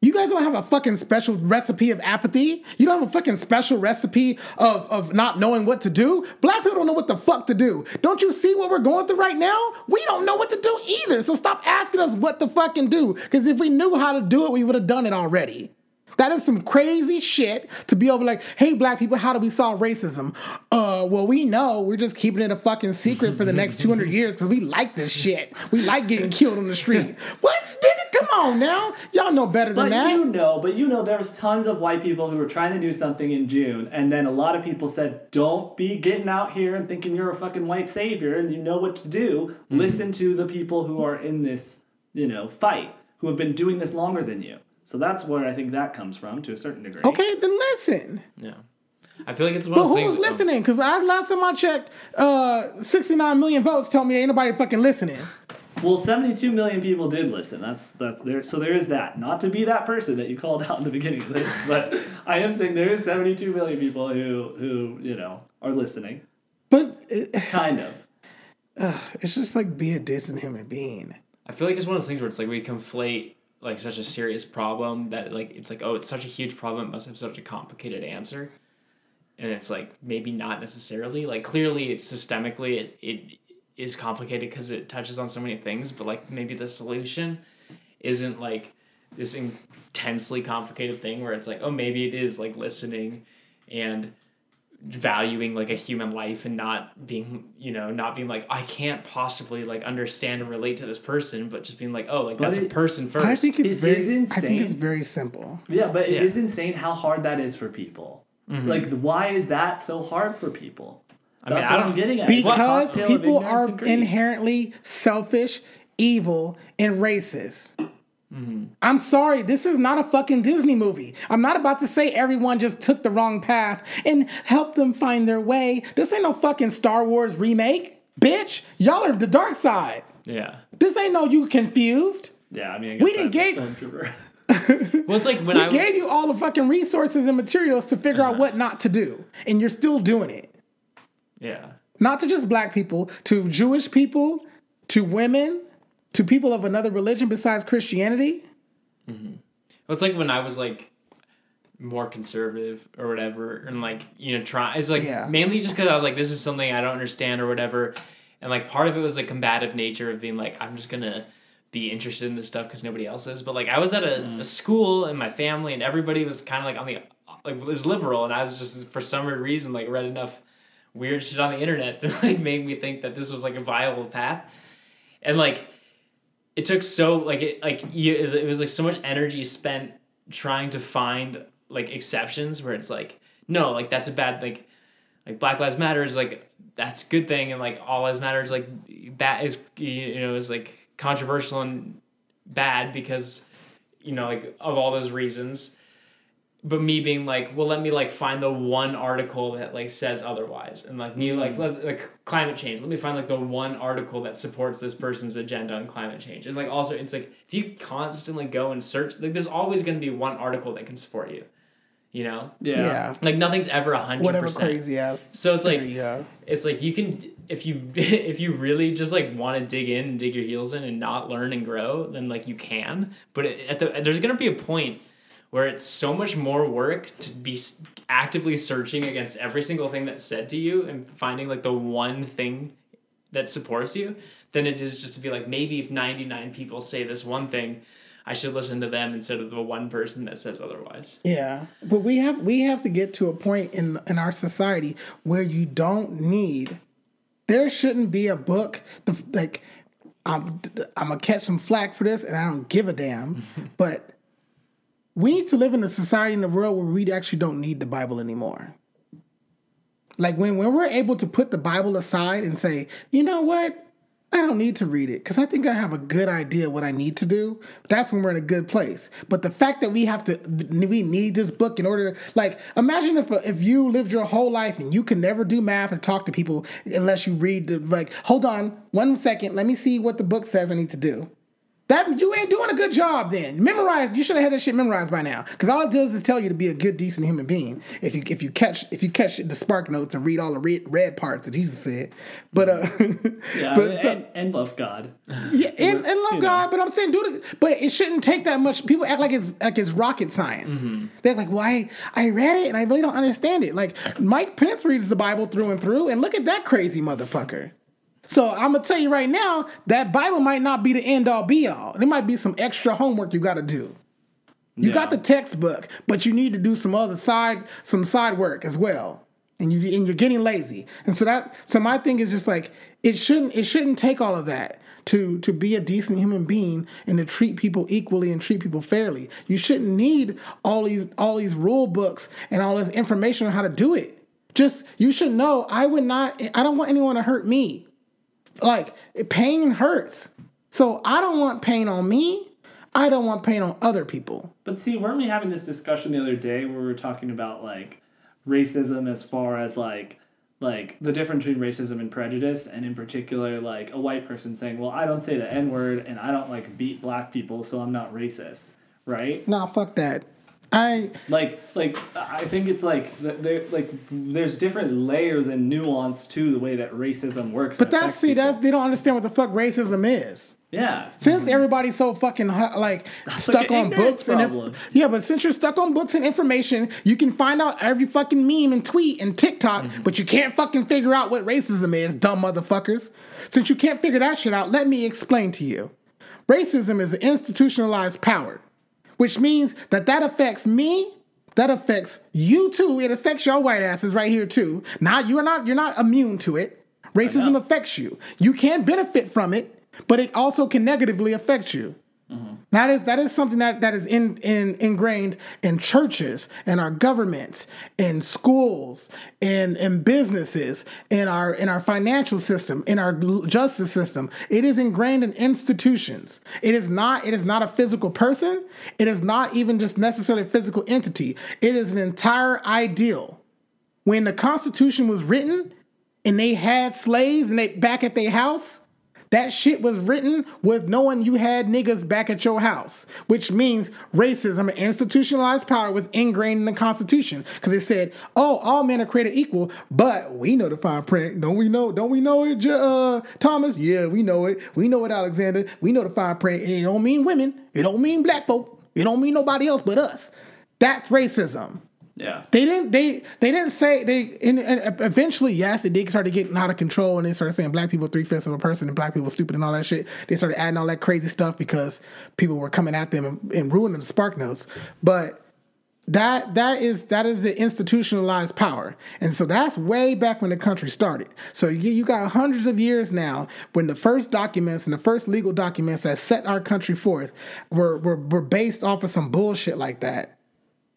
You guys don't have a fucking special recipe of apathy. You don't have a fucking special recipe of not knowing what to do. Black people don't know what the fuck to do. Don't you see what we're going through right now? We don't know what to do either. So stop asking us what to fucking do, because if we knew how to do it, we would have done it already. That is some crazy shit to be over like, hey, black people, how do we solve racism? Well, we know. We're just keeping it a fucking secret for the next 200 years because we like this shit. We like getting killed on the street. What? Nigga, come on now. Y'all know better than that. But you know there's tons of white people who were trying to do something in June, and then a lot of people said, don't be getting out here and thinking you're a fucking white savior and you know what to do. Mm-hmm. Listen to the people who are in this, you know, fight, who have been doing this longer than you. So that's where I think that comes from, to a certain degree. Okay, then listen. Yeah. I feel like it's one of those things. But who's listening? Because last time I checked, 69 million votes told me ain't nobody fucking listening. Well, 72 million people did listen. That's there. So there is that. Not to be that person that you called out in the beginning of this, but I am saying there is 72 million people who you know, are listening. But... kind of. It's just like, be a decent human being. I feel like it's one of those things where it's like we conflate like such a serious problem that like it's like, oh, it's such a huge problem, it must have such a complicated answer. And it's like, maybe not necessarily. Like, clearly it's systemically it is complicated because it touches on so many things, but like maybe the solution isn't like this intensely complicated thing where it's like, oh, maybe it is like listening and valuing like a human life and not being like, I can't possibly like understand and relate to this person, but just being like, oh, like, but that's a person first. I think it's very simple. Yeah, but it is insane how hard that is for people. Mm-hmm. Like, why is that so hard for people? That's what I'm getting at. Because people are inherently selfish, evil, and racist. Mm-hmm. I'm sorry, this is not a fucking Disney movie. I'm not about to say everyone just took the wrong path and help them find their way. This ain't no fucking Star Wars remake, bitch. Y'all are the dark side. Yeah. This ain't no you confused. Yeah, I mean, I guess we didn't well, it's like when we gave you all the fucking resources and materials to figure out what not to do, and you're still doing it. Yeah. Not to just black people, to Jewish people, to women, to people of another religion besides Christianity. Mm-hmm. Well, it's like when I was like more conservative or whatever, and like, you know, mainly just because I was like, this is something I don't understand or whatever, and like part of it was the combative nature of being like, I'm just gonna be interested in this stuff because nobody else is. But like I was at a school and my family and everybody was kind of like on the was liberal, and I was just for some weird reason like read enough weird shit on the internet that like made me think that this was like a viable path. And like it took so it was like so much energy spent trying to find like exceptions where it's like no, like that's a bad thing. Like Black Lives Matter is like that's a good thing, and like all lives matter is like that is, you know, is like controversial and bad because, you know, like of all those reasons. But me being like, well, let me like find the one article that like says otherwise, and like me like let's like climate change. Let me find like the one article that supports this person's agenda on climate change. And like also, it's like if you constantly go and search, like there's always going to be one article that can support you, you know? Yeah. Like nothing's ever 100%. Whatever crazy ass. So it's like it's like you can if you really just like want to dig in and dig your heels in and not learn and grow, then like you can. But there's going to be a point where it's so much more work to be actively searching against every single thing that's said to you and finding like the one thing that supports you than it is just to be like, maybe if 99 people say this one thing, I should listen to them instead of the one person that says otherwise. Yeah. But we have to get to a point in our society where you don't need, there shouldn't be a book like I'm going to catch some flack for this and I don't give a damn, but we need to live in a society in the world where we actually don't need the Bible anymore. Like when we're able to put the Bible aside and say, you know what? I don't need to read it because I think I have a good idea what I need to do. That's when we're in a good place. But the fact that we need this book in order to, like, imagine if you lived your whole life and you can never do math or talk to people unless you read the, like, hold on 1 second. Let me see what the book says I need to do. That you ain't doing a good job then. Memorize. You should have had that shit memorized by now. Because all it does is tell you to be a good, decent human being. If you catch the spark notes and read all the red parts that Jesus said, but and love God. Yeah, and love God. But I'm saying but it shouldn't take that much. People act like it's rocket science. Mm-hmm. They're like, well, I read it and I really don't understand it. Like Mike Pence reads the Bible through and through, and look at that crazy motherfucker. So I'm going to tell you right now, that Bible might not be the end-all, be-all. There might be some extra homework you got to do. You got the textbook, but you need to do some side work as well. And you're getting lazy. And so my thing is just like, it shouldn't take all of that to be a decent human being and to treat people equally and treat people fairly. You shouldn't need all these rule books and all this information on how to do it. Just, you should know, I don't want anyone to hurt me. Like, pain hurts. So I don't want pain on me. I don't want pain on other people. But see, weren't we having this discussion the other day where we were talking about, like, racism as far as, like the difference between racism and prejudice, and in particular, like, a white person saying, well, I don't say the N-word, and I don't, like, beat black people, so I'm not racist, right? Nah, fuck that. I think it's like there's different layers and nuance to the way that racism works. But they don't understand what the fuck racism is. Yeah. Since everybody's so fucking stuck on books but since you're stuck on books and information, you can find out every fucking meme and tweet and TikTok, but you can't fucking figure out what racism is, dumb motherfuckers. Since you can't figure that shit out, let me explain to you. Racism is an institutionalized power. Which means that affects me, that affects you too. It affects your white asses right here too. Now you're not immune to it. Racism affects you. You can benefit from it, but it also can negatively affect you. Mm-hmm. That is something that is ingrained in churches, in our governments, in schools, in businesses, in our financial system, in our justice system. It is ingrained in institutions. It is not a physical person. It is not even just necessarily a physical entity. It is an entire ideal. When the Constitution was written and they had slaves and they back at their house, that shit was written with knowing you had niggas back at your house, which means racism and institutionalized power was ingrained in the Constitution because it said, "Oh, all men are created equal," but we know the fine print, don't we know? Don't we know it, Thomas? Yeah, we know it. We know it, Alexander. We know the fine print. It don't mean women. It don't mean black folk. It don't mean nobody else but us. That's racism. Yeah. They didn't say, and eventually, yes, it did start to get out of control, and they started saying black people 3/5 of a person and black people stupid and all that shit. They started adding all that crazy stuff because people were coming at them and ruining the spark notes. But that is the institutionalized power. And so that's way back when the country started. So you got hundreds of years now when the first documents and the first legal documents that set our country forth were based off of some bullshit like that.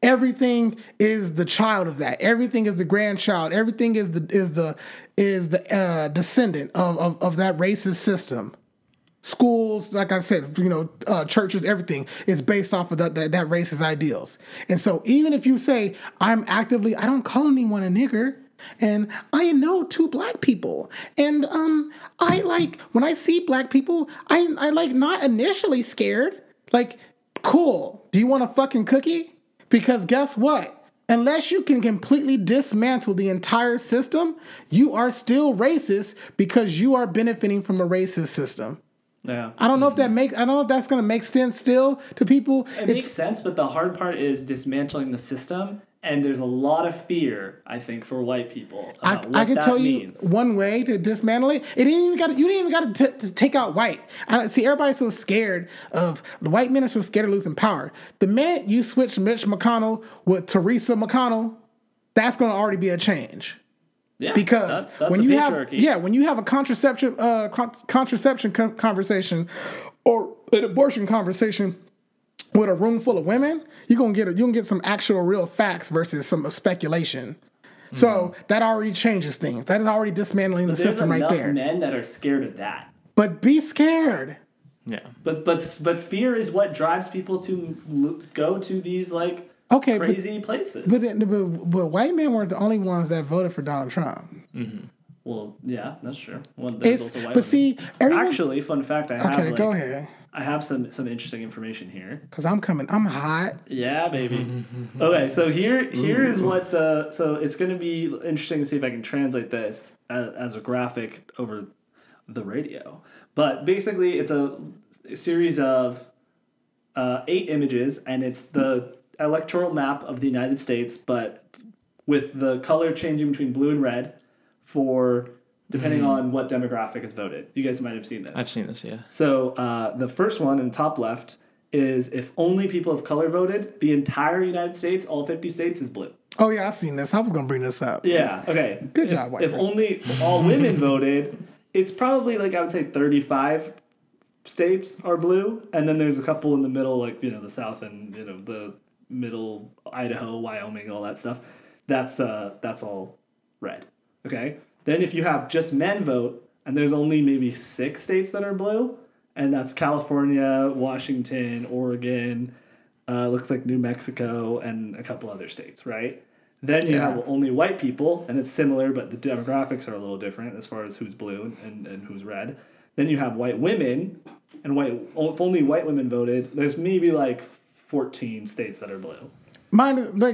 Everything is the child of that. Everything is the grandchild. Everything is the descendant of that racist system. Schools, like I said, churches, everything is based off of that racist ideals. And so, even if you say I don't call anyone a nigger, and I know two black people, and I like when I see black people, I like not initially scared. Like, cool. Do you want a fucking cookie? Because guess what? Unless you can completely dismantle the entire system, you are still racist because you are benefiting from a racist system. Yeah. I don't know if that's going to make sense still to people. It makes sense, but the hard part is dismantling the system, and there's a lot of fear, I think, for white people about what that means. I can tell you one way to dismantle it. You didn't even got to take out white. See, everybody's so scared of the white men are so scared of losing power. The minute you switch Mitch McConnell with Teresa McConnell, that's going to already be a change. Yeah, because when you have a contraception conversation or an abortion conversation with a room full of women, you're gonna get some actual real facts versus some speculation. Mm-hmm. So that already changes things. That is already dismantling the system right there. There's enough men that are scared of that. But be scared. Yeah. But fear is what drives people to go to these crazy places. But white men weren't the only ones that voted for Donald Trump. Mm-hmm. Well, yeah, that's true. Well, there's also white women. But see, actually, fun fact, go ahead. I have some interesting information here. Because I'm coming. I'm hot. Yeah, baby. Okay, so here is what the... So it's going to be interesting to see if I can translate this as a graphic over the radio. But basically, it's a series of 8 images, and it's the electoral map of the United States, but with the color changing between blue and red for depending on what demographic is voted. You guys might have seen this. I've seen this, yeah. So the first one in the top left is if only people of color voted, the entire United States, all 50 states, is blue. Oh, yeah, I've seen this. I was going to bring this up. Yeah, okay. Good job, white person. If only all women voted, it's probably, I would say 35 states are blue, and then there's a couple in the middle, the South and, the middle, Idaho, Wyoming, all that stuff. That's all red. Okay. Then if you have just men vote, and there's only maybe 6 states that are blue, and that's California, Washington, Oregon, looks like New Mexico, and a couple other states, right? Then you have only white people, and it's similar, but the demographics are a little different as far as who's blue and who's red. Then you have white women, and if only white women voted, there's maybe 14 states that are blue.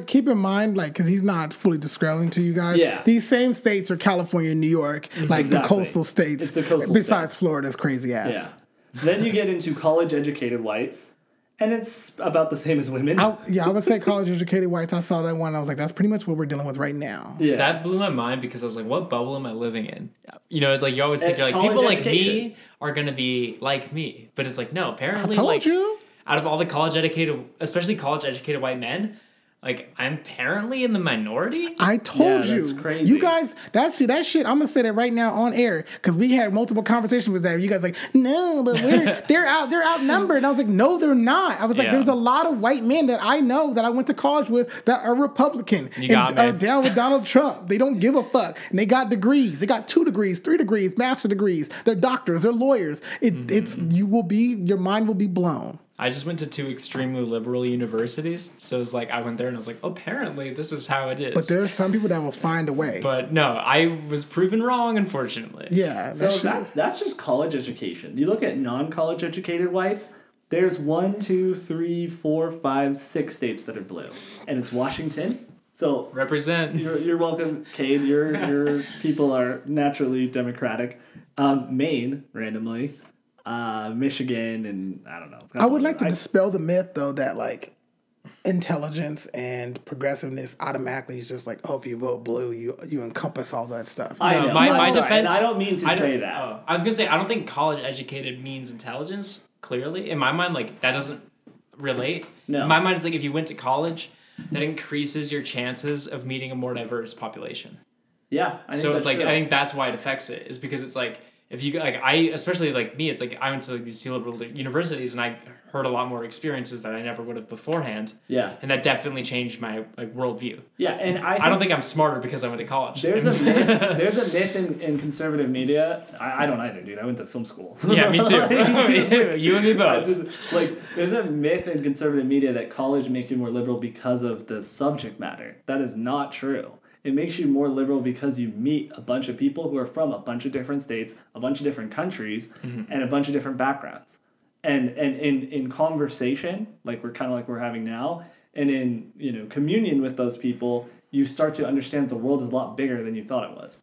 Keep in mind, because he's not fully describing to you guys. Yeah. These same states are California and New York, exactly. The coastal states. It's the coastal besides states. Florida's crazy ass. Yeah. Then you get into college-educated whites, and it's about the same as women. I would say college-educated whites. I saw that one, and I was like, that's pretty much what we're dealing with right now. Yeah. That blew my mind because I was like, what bubble am I living in? It's like you always think people education. Like me are going to be like me. But it's no, apparently. I told you. Out of all the college-educated, especially college-educated white men, I'm apparently in the minority. I told you. That's crazy. You guys, that shit, I'm going to say that right now on air, because we had multiple conversations with that. You guys no, but they're outnumbered. And I was no, they're not. I was there's a lot of white men that I know that I went to college with that are Republican are down with Donald Trump. They don't give a fuck. And they got degrees. They got 2 degrees, 3 degrees, master degrees. They're doctors. They're lawyers. Your mind will be blown. I just went to 2 extremely liberal universities, so it's I went there and I was apparently this is how it is. But there are some people that will find a way. But no, I was proven wrong, unfortunately. Yeah. That's just college education. You look at non-college educated whites, there's 6 states that are blue. And it's Washington. So represent. You're welcome, Kade. Your people are naturally Democratic. Maine, randomly. Michigan, and I don't know. I would like to dispel the myth, though, that intelligence and progressiveness automatically is just like, oh, if you vote blue, you encompass all that stuff. I know. My defense. I don't mean to say that. I was gonna say I don't think college educated means intelligence. Clearly, in my mind, like that doesn't relate. No, in my mind, it's like if you went to college, that increases your chances of meeting a more diverse population. Yeah, I think so. It's like true. I think that's why it affects it is because it's like if you like I especially like me, it's like I went to like these two liberal universities and I heard a lot more experiences that I never would have beforehand. Yeah, and that definitely changed my like worldview. Yeah, and I don't think I'm smarter because I went to college. There's a myth in conservative media. I don't either, dude. I went to film school. Yeah, me too. Like, you and me both. There's a myth in conservative media that college makes you more liberal because of the subject matter. That is not true. It makes you more liberal because you meet a bunch of people who are from a bunch of different states, a bunch of different countries, mm-hmm. and a bunch of different backgrounds. And in conversation, like we're having now, and in communion with those people, you start to understand the world is a lot bigger than you thought it was.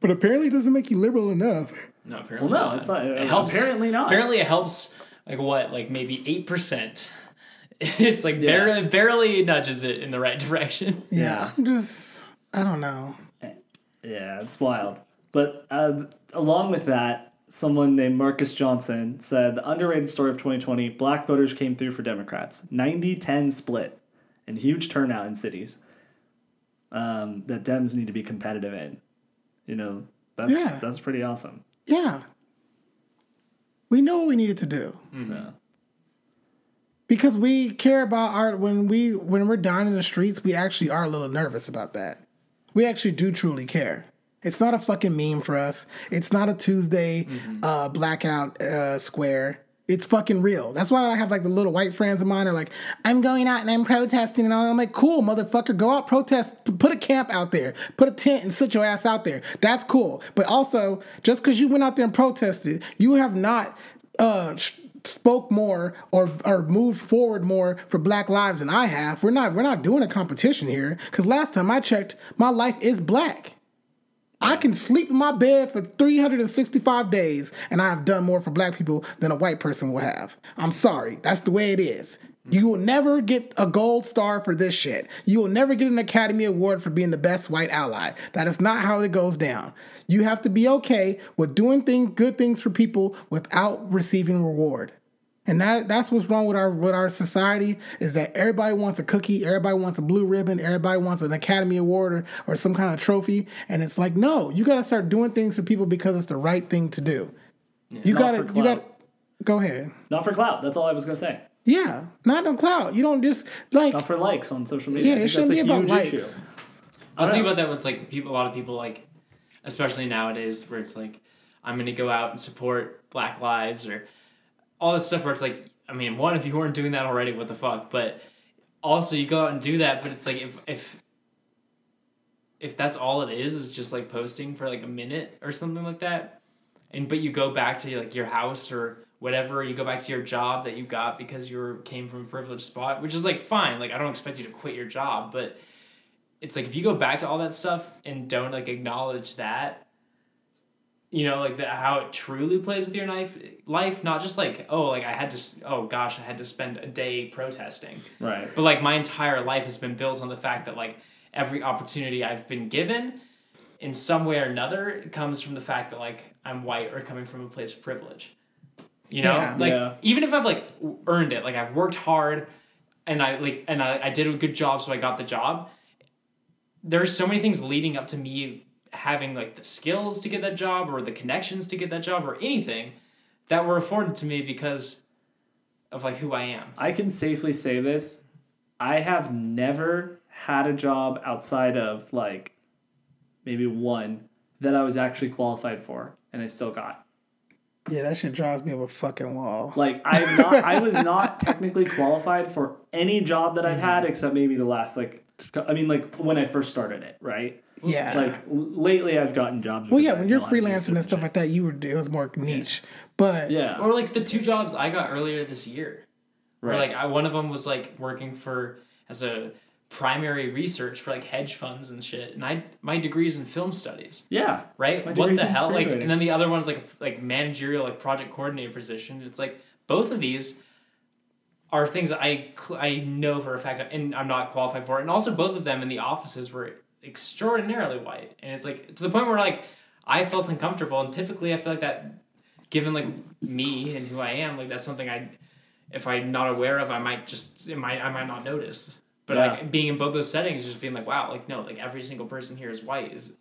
But apparently it doesn't make you liberal enough. No, apparently well, no, not. It's not. It helps. Apparently not. Apparently it helps, maybe 8%. It's like barely nudges it in the right direction. Yeah, I'm just, I don't know. Yeah, it's wild. But along with that, someone named Marcus Johnson said, the underrated story of 2020, black voters came through for Democrats. 90-10 split and huge turnout in cities that Dems need to be competitive in. That's pretty awesome. Yeah. We know what we needed to do. Mm-hmm. Yeah. Because we care about when we're down in the streets, we actually are a little nervous about that. We actually do truly care. It's not a fucking meme for us. It's not a Tuesday blackout square. It's fucking real. That's why I have the little white friends of mine are like, I'm going out and I'm protesting and all. And I'm like, cool, motherfucker, go out, protest, put a camp out there, put a tent and sit your ass out there. That's cool. But also, just because you went out there and protested, you have not... spoke more or moved forward more for black lives than I have. We're not doing a competition here because last time I checked, my life is black. I can sleep in my bed for 365 days and I have done more for black people than a white person will have. I'm sorry. That's the way it is. You will never get a gold star for this shit. You will never get an Academy Award for being the best white ally. That is not how it goes down. You have to be okay with doing good things for people without receiving reward. And that's what's wrong with our society is that everybody wants a cookie, everybody wants a blue ribbon, everybody wants an Academy Award or some kind of trophy. And it's like, no, you got to start doing things for people because it's the right thing to do. Yeah, you got to go ahead. Not for clout. That's all I was going to say. Yeah, not on clout. You don't just not for likes on social media. Yeah, it shouldn't be about likes. Issue. I was thinking about that was a lot of people especially nowadays where it's I'm gonna go out and support Black Lives or all this stuff where it's one, if you weren't doing that already, what the fuck? But also you go out and do that, but it's if that's all it is just posting for a minute or something like that, but you go back to your house or whatever, you go back to your job that you got because you came from a privileged spot, which is fine. I don't expect you to quit your job, but it's if you go back to all that stuff and don't acknowledge that, how it truly plays with your life, not just I had to spend a day protesting. Right. But my entire life has been built on the fact that every opportunity I've been given in some way or another comes from the fact that I'm white or coming from a place of privilege. Even if I've earned it, I've worked hard and I did a good job. So I got the job. There's so many things leading up to me having the skills to get that job or the connections to get that job or anything that were afforded to me because of who I am. I can safely say this. I have never had a job outside of maybe one that I was actually qualified for and I still got. Yeah, that shit drives me up a fucking wall. I was not technically qualified for any job that I've had except maybe the last, when I first started it, right? Yeah. Lately I've gotten jobs. Well, yeah, when you're freelancing and stuff like that, it was more niche. Yeah. But... Yeah. Or, the two jobs I got earlier this year. Right. Where, one of them was, working as a primary research for, hedge funds and shit. And my degree's in film studies. Yeah. Right? What the hell? And then the other one's, managerial, project coordinator position. It's, both of these are things I know for a fact, and I'm not qualified for it. And also both of them in the offices were extraordinarily white. And it's like, to the point where like, I felt uncomfortable. And typically I feel like that, given like me and who I am, like that's something if I'm not aware of, I might not notice. But yeah. Like being in both those settings, just being like, wow, like no, like every single person here is white is,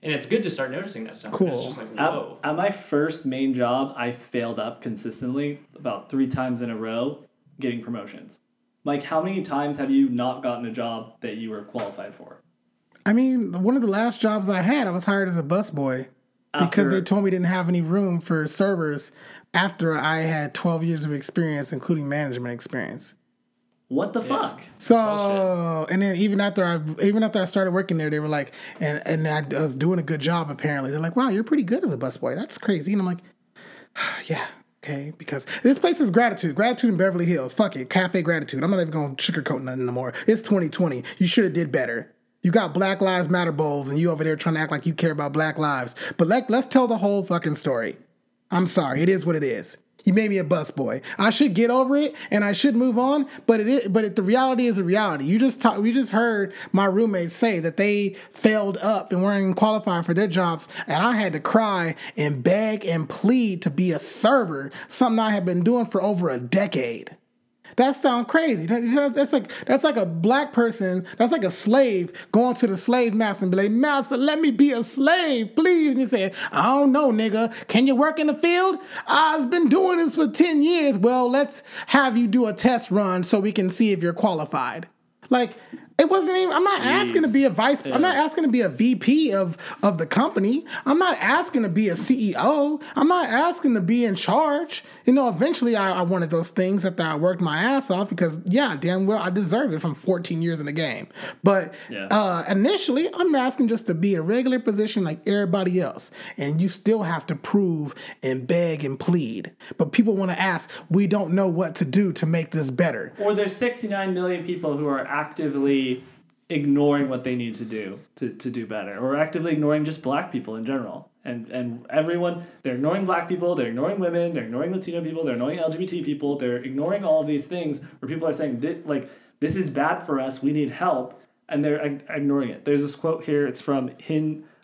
and it's good to start noticing that stuff. Cool. It's just like, whoa. At my first main job, I failed up consistently about 3 times in a row getting promotions. Like, how many times have you not gotten a job that you were qualified for? I mean, one of the last jobs I had, I was hired as a busboy because they told me didn't have any room for servers after I had 12 years of experience, including management experience. What the fuck? So, and then even after I started working there, they were like, and I was doing a good job apparently. They're like, wow, you're pretty good as a busboy. That's crazy. And I'm like, yeah, okay, because this place is gratitude in Beverly Hills. Fuck it, Cafe Gratitude. I'm not even going to sugarcoat nothing no more. It's 2020. You should have did better. You got Black Lives Matter bowls, and you over there trying to act like you care about Black lives. But let's tell the whole fucking story. I'm sorry. It is what it is. You made me a busboy. I should get over it, and I should move on. But the reality is the reality. We just heard my roommates say that they failed up and weren't qualified for their jobs, and I had to cry and beg and plead to be a server, something I had been doing for over a decade. That sounds crazy. That's like a black person. That's like a slave going to the slave master and be like, "Master, let me be a slave, please." And he said, "I don't know, nigga. Can you work in the field? I've been doing this for 10 years. Well, let's have you do a test run so we can see if you're qualified." Like, it wasn't even. I'm not asking to be a vice. I'm not asking to be a VP of the company. I'm not asking to be a CEO. I'm not asking to be in charge. You know, eventually I wanted those things after I worked my ass off because, yeah, damn well, I deserve it from 14 years in the game. But initially, I'm asking just to be a regular position like everybody else. And you still have to prove and beg and plead. But people want to ask, we don't know what to do to make this better. Or there's 69 million people who are actively ignoring what they need to do to do better, or actively ignoring just black people in general, and everyone. They're ignoring black people, they're ignoring women, they're ignoring Latino people, they're ignoring LGBT people, they're ignoring all of these things where people are saying, like, this is bad for us, we need help, and they're ignoring it. There's this quote here, it's from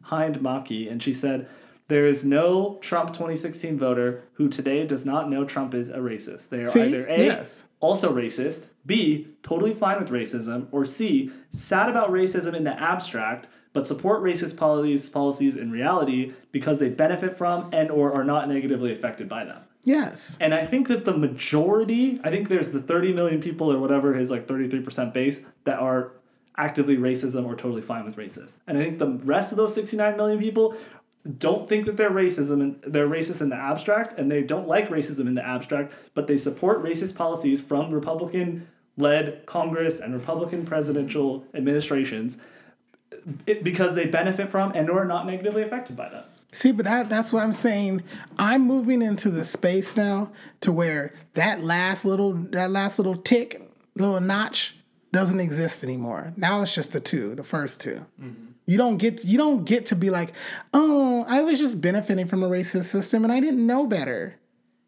Hind Maki, and she said, "There is no Trump 2016 voter who today does not know Trump is a racist. They are either A, also racist, B, totally fine with racism, or C, sad about racism in the abstract, but support racist policies in reality because they benefit from and or are not negatively affected by them." Yes. And I think that the majority, I think there's the 30 million people or whatever his like 33% base that are actively racism or totally fine with racist. And I think the rest of those 69 million people don't think that they're racist in the abstract, and they don't like racism in the abstract, but they support racist policies from Republican-led Congress and Republican presidential administrations because they benefit from and are not negatively affected by them. See, but that's what I'm saying. I'm moving into the space now to where that last little tick, little notch doesn't exist anymore. Now it's just the first two. Mm-hmm. You don't get to be like, "Oh, I was just benefiting from a racist system and I didn't know better."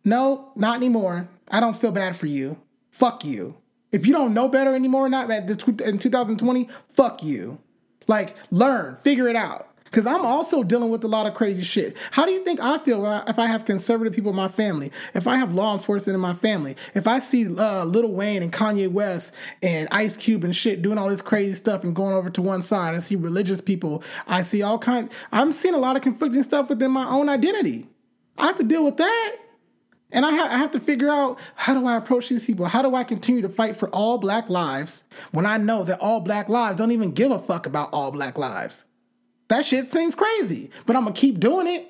No, not anymore. I don't feel bad for you. Fuck you. If you don't know better anymore, not in 2020, fuck you. Like, learn, figure it out. Because I'm also dealing with a lot of crazy shit. How do you think I feel if I have conservative people in my family? If I have law enforcement in my family? If I see Lil Wayne and Kanye West and Ice Cube and shit doing all this crazy stuff and going over to one side? I see religious people. I see all kinds. I'm seeing a lot of conflicting stuff within my own identity. I have to deal with that. And I have to figure out, how do I approach these people? How do I continue to fight for all black lives when I know that all black lives don't even give a fuck about all black lives? That shit seems crazy, but I'm gonna keep doing it.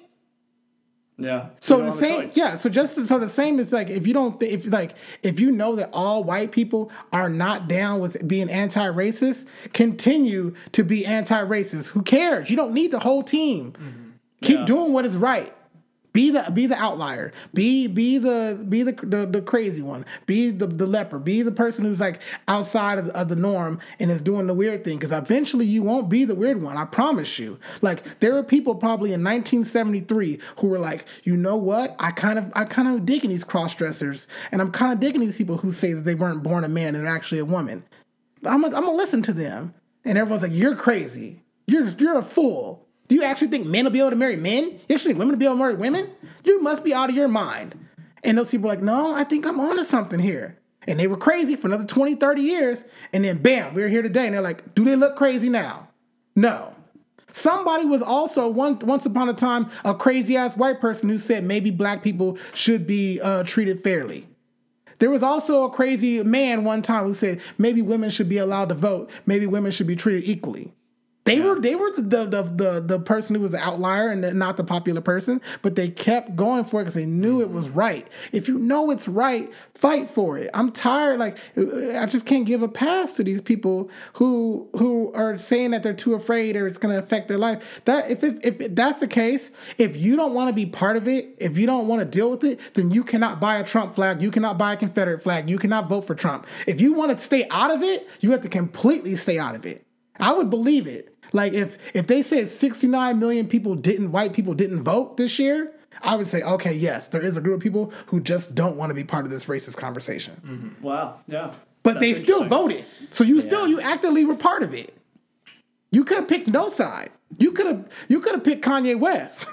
Yeah. So the same, yeah. So the same is like, if you don't, if you know that all white people are not down with being anti-racist, continue to be anti-racist. Who cares? You don't need the whole team. Mm-hmm. Keep doing what is right. Be the outlier. Be the crazy one. Be the leper. Be the person who's like outside of the norm and is doing the weird thing. Because eventually you won't be the weird one. I promise you. Like, there are people probably in 1973 who were like, you know what? I kind of digging these cross dressers, and I'm kind of digging these people who say that they weren't born a man and they're actually a woman. I'm gonna listen to them. And everyone's like, you're crazy. You're a fool. Do you actually think men will be able to marry men? You actually think women will be able to marry women? You must be out of your mind. And those people are like, no, I think I'm onto something here. And they were crazy for another 20, 30 years. And then, bam, we're here today. And they're like, do they look crazy now? No. Somebody was also, once upon a time, a crazy-ass white person who said maybe black people should be treated fairly. There was also a crazy man one time who said maybe women should be allowed to vote. Maybe women should be treated equally. They were the person who was the outlier and not the popular person, but they kept going for it because they knew it was right. If you know it's right, fight for it. I'm tired. Like, I just can't give a pass to these people who are saying that they're too afraid or it's going to affect their life. That if that's the case, if you don't want to be part of it, if you don't want to deal with it, then you cannot buy a Trump flag. You cannot buy a Confederate flag. You cannot vote for Trump. If you want to stay out of it, you have to completely stay out of it. I would believe it. Like, if they said 69 million white people didn't vote this year, I would say, okay, yes, there is a group of people who just don't want to be part of this racist conversation. Mm-hmm. Wow, yeah. But they still voted. So you actively were part of it. You could have picked no side. You could have picked Kanye West.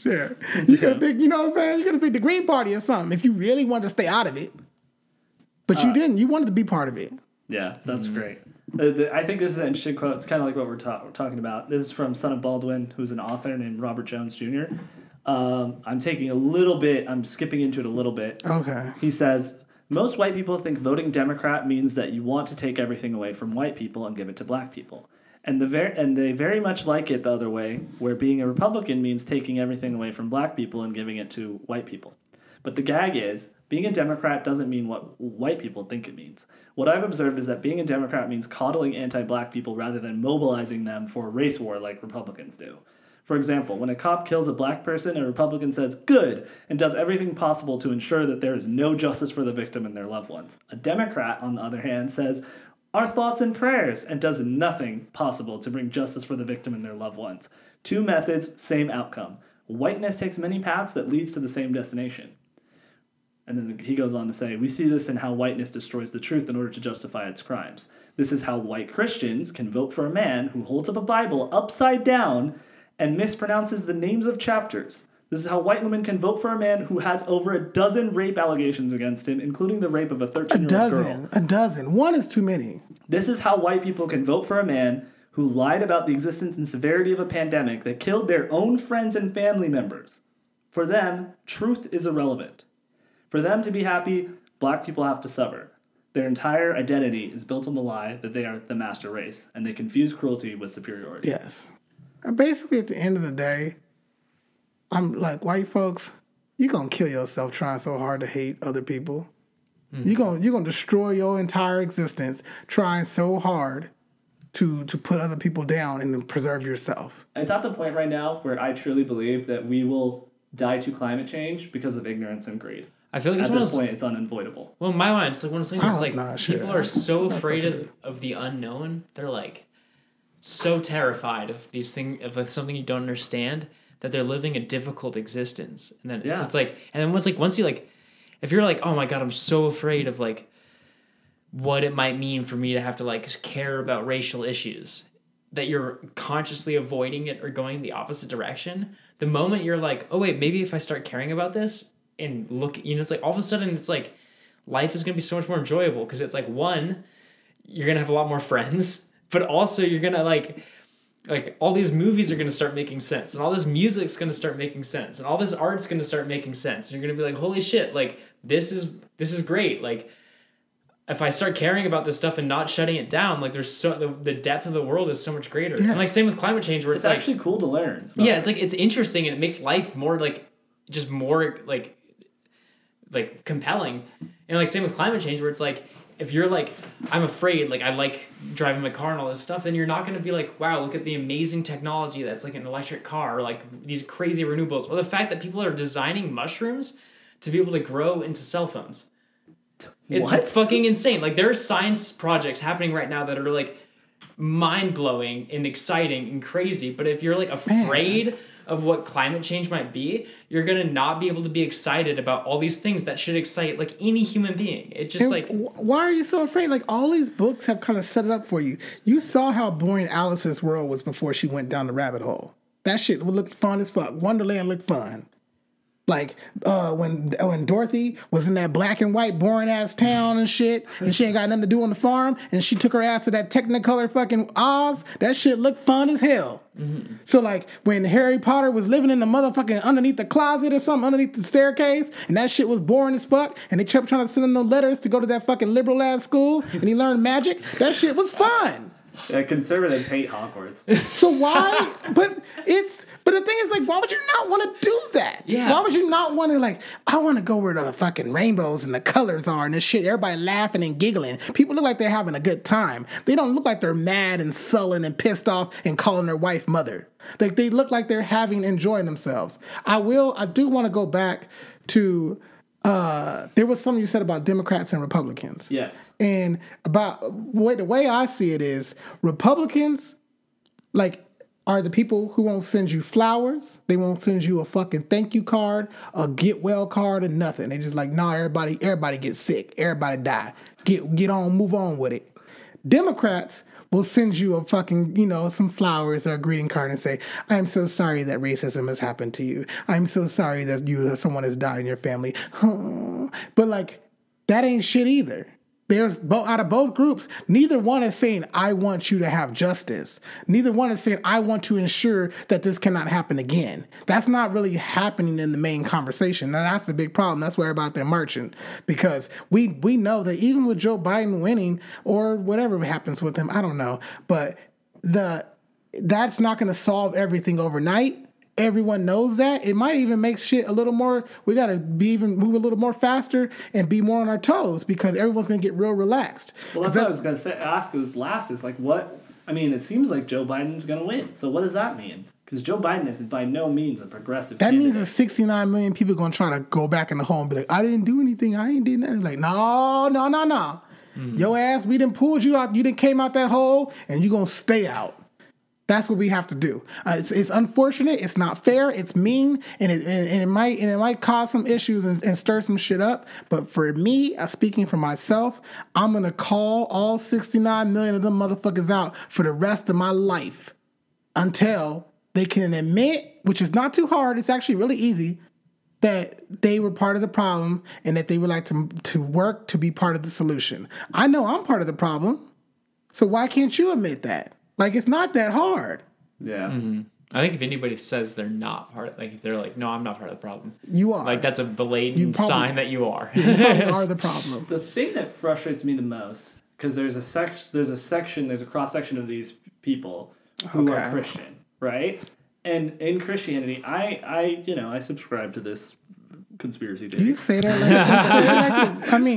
Sure. You could have picked, you know what I'm saying? You could have picked the Green Party or something if you really wanted to stay out of it. But you didn't. You wanted to be part of it. Yeah, that's great. I think this is an interesting quote. It's kind of like what we're talking about. This is from Son of Baldwin, who's an author named Robert Jones Jr. I'm skipping into it a little bit. Okay. He says, most white people think voting Democrat means that you want to take everything away from white people and give it to black people. And they very much like it the other way, where being a Republican means taking everything away from black people and giving it to white people. But the gag is, being a Democrat doesn't mean what white people think it means. What I've observed is that being a Democrat means coddling anti-black people rather than mobilizing them for a race war like Republicans do. For example, when a cop kills a black person, a Republican says, good, and does everything possible to ensure that there is no justice for the victim and their loved ones. A Democrat, on the other hand, says, our thoughts and prayers, and does nothing possible to bring justice for the victim and their loved ones. Two methods, same outcome. Whiteness takes many paths that leads to the same destination. And then he goes on to say, we see this in how whiteness destroys the truth in order to justify its crimes. This is how white Christians can vote for a man who holds up a Bible upside down and mispronounces the names of chapters. This is how white women can vote for a man who has over a dozen rape allegations against him, including the rape of a 13-year-old girl. A dozen. One is too many. This is how white people can vote for a man who lied about the existence and severity of a pandemic that killed their own friends and family members. For them, truth is irrelevant. For them to be happy, black people have to suffer. Their entire identity is built on the lie that they are the master race, and they confuse cruelty with superiority. Yes. Basically, at the end of the day, I'm like, white folks, you're going to kill yourself trying so hard to hate other people. Mm-hmm. You're going to destroy your entire existence trying so hard to put other people down and preserve yourself. It's at the point right now where I truly believe that we will die to climate change because of ignorance and greed. I feel like at this point, it's unavoidable. Well, in my mind, it's like one of those things that's like, people are so afraid of the unknown. They're like so terrified of these things, of something you don't understand, that they're living a difficult existence. And then it's like, and then once you like, if you're like, oh my God, I'm so afraid of like what it might mean for me to have to like care about racial issues, that you're consciously avoiding it or going the opposite direction. The moment you're like, oh wait, maybe if I start caring about this, and look, you know, it's like all of a sudden it's like life is going to be so much more enjoyable, because it's like, one, you're going to have a lot more friends, but also you're going to like all these movies are going to start making sense, and all this music's going to start making sense, and all this art's going to start making sense. And you're going to be like, holy shit, like this is great. Like if I start caring about this stuff and not shutting it down, like there's so the depth of the world is so much greater. Yeah. And like same with climate change, where it's like, actually cool to learn. Yeah. It's like, it's interesting, and it makes life more like, just more like compelling. And like same with climate change, where it's like if you're like, I'm afraid, like I like driving my car and all this stuff, then you're not going to be like, wow, look at the amazing technology that's like an electric car, or like these crazy renewables, or the fact that people are designing mushrooms to be able to grow into cell phones. It's fucking insane. Like there are science projects happening right now that are like mind-blowing and exciting and crazy, but if you're like afraid of what climate change might be, you're gonna not be able to be excited about all these things that should excite like any human being. It's just why are you so afraid? Like all these books have kind of set it up for you. You saw how boring Alice's world was before she went down the rabbit hole. That shit looked fun as fuck. Wonderland looked fun. Like when Dorothy was in that black and white boring ass town and shit, and she ain't got nothing to do on the farm, and she took her ass to that Technicolor fucking Oz, that shit looked fun as hell. Mm-hmm. So like when Harry Potter was living in the motherfucking underneath the closet or something, underneath the staircase, and that shit was boring as fuck, and they kept trying to send him no letters to go to that fucking liberal ass school, and he learned magic, that shit was fun. Yeah, conservatives hate Hogwarts. So why? But the thing is, like, why would you not want to do that? Yeah. Why would you not want to, like, I want to go where the fucking rainbows and the colors are and this shit. Everybody laughing and giggling. People look like they're having a good time. They don't look like they're mad and sullen and pissed off and calling their wife mother. Like, they look like they're enjoying themselves. I do want to go back to... there was something you said about Democrats and Republicans. Yes. And about the way I see it is Republicans, like, are the people who won't send you flowers. They won't send you a fucking thank you card, a get well card, or nothing. They just like, nah, everybody gets sick. Everybody die. Get on, move on with it. Democrats will send you a fucking, some flowers or a greeting card and say, I'm so sorry that racism has happened to you. I'm so sorry that someone has died in your family. But like, that ain't shit either. There's out of both groups, neither one is saying, I want you to have justice. Neither one is saying, I want to ensure that this cannot happen again. That's not really happening in the main conversation. And that's the big problem. That's where about they're marching. Because we know that even with Joe Biden winning or whatever happens with him, I don't know. But that's not going to solve everything overnight. Everyone knows that. It might even make shit a little more, we got to move a little more faster and be more on our toes because everyone's going to get real relaxed. Well, that's what I was going to say. Ask is last is like what, I mean, it seems like Joe Biden's going to win. So what does that mean? Because Joe Biden is by no means a progressive candidate. Means that 69 million people are going to try to go back in the home and be like, I didn't do anything. I ain't did nothing. Like, no. Mm-hmm. Your ass, we done pulled you out. You done came out that hole and you going to stay out. That's what we have to do. It's unfortunate. It's not fair. It's mean, and it might cause some issues and stir some shit up. But for me, speaking for myself, I'm gonna call all 69 million of them motherfuckers out for the rest of my life until they can admit, which is not too hard. It's actually really easy, that they were part of the problem and that they would like to work to be part of the solution. I know I'm part of the problem, so why can't you admit that? Like, it's not that hard. Yeah. Mm-hmm. I think if anybody says they're not part of, like, if they're like, no, I'm not part of the problem. You are. Like, that's a blatant sign that you are. You probably are the problem. The thing that frustrates me the most, because there's a cross-section of these people who are Christian, right? And in Christianity, I subscribe to this conspiracy theory. You say that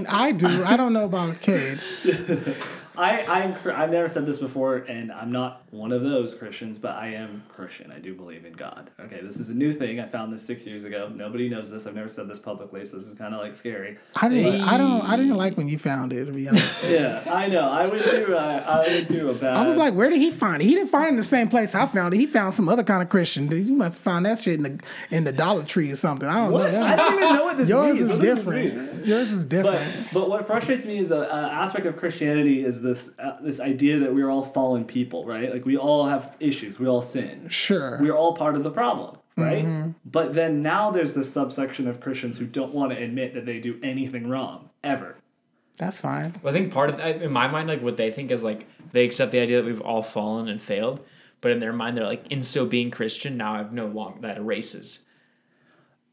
I do. I don't know about Kade. I've never said this before, and I'm not one of those Christians, but I am Christian. I do believe in God. Okay, this is a new thing. I found this 6 years ago. Nobody knows this. I've never said this publicly, so this is kind of like scary. I didn't like when you found it, to be honest. Yeah, I know. I went through a bad... I was like, where did he find it? He didn't find it in the same place I found it. He found some other kind of Christian. Dude, you must find that shit in the Dollar Tree or something. I don't know. I don't even know what this Yours means. Yours is different. But what frustrates me is an aspect of Christianity is this idea that we're all fallen people, right? Like, we all have issues. We all sin. Sure. We're all part of the problem, right? Mm-hmm. But then now there's this subsection of Christians who don't want to admit that they do anything wrong, ever. That's fine. Well, I think part of that, in my mind, like, what they think is, like, they accept the idea that we've all fallen and failed, but in their mind, they're like, in so being Christian, now I've no longer, that erases.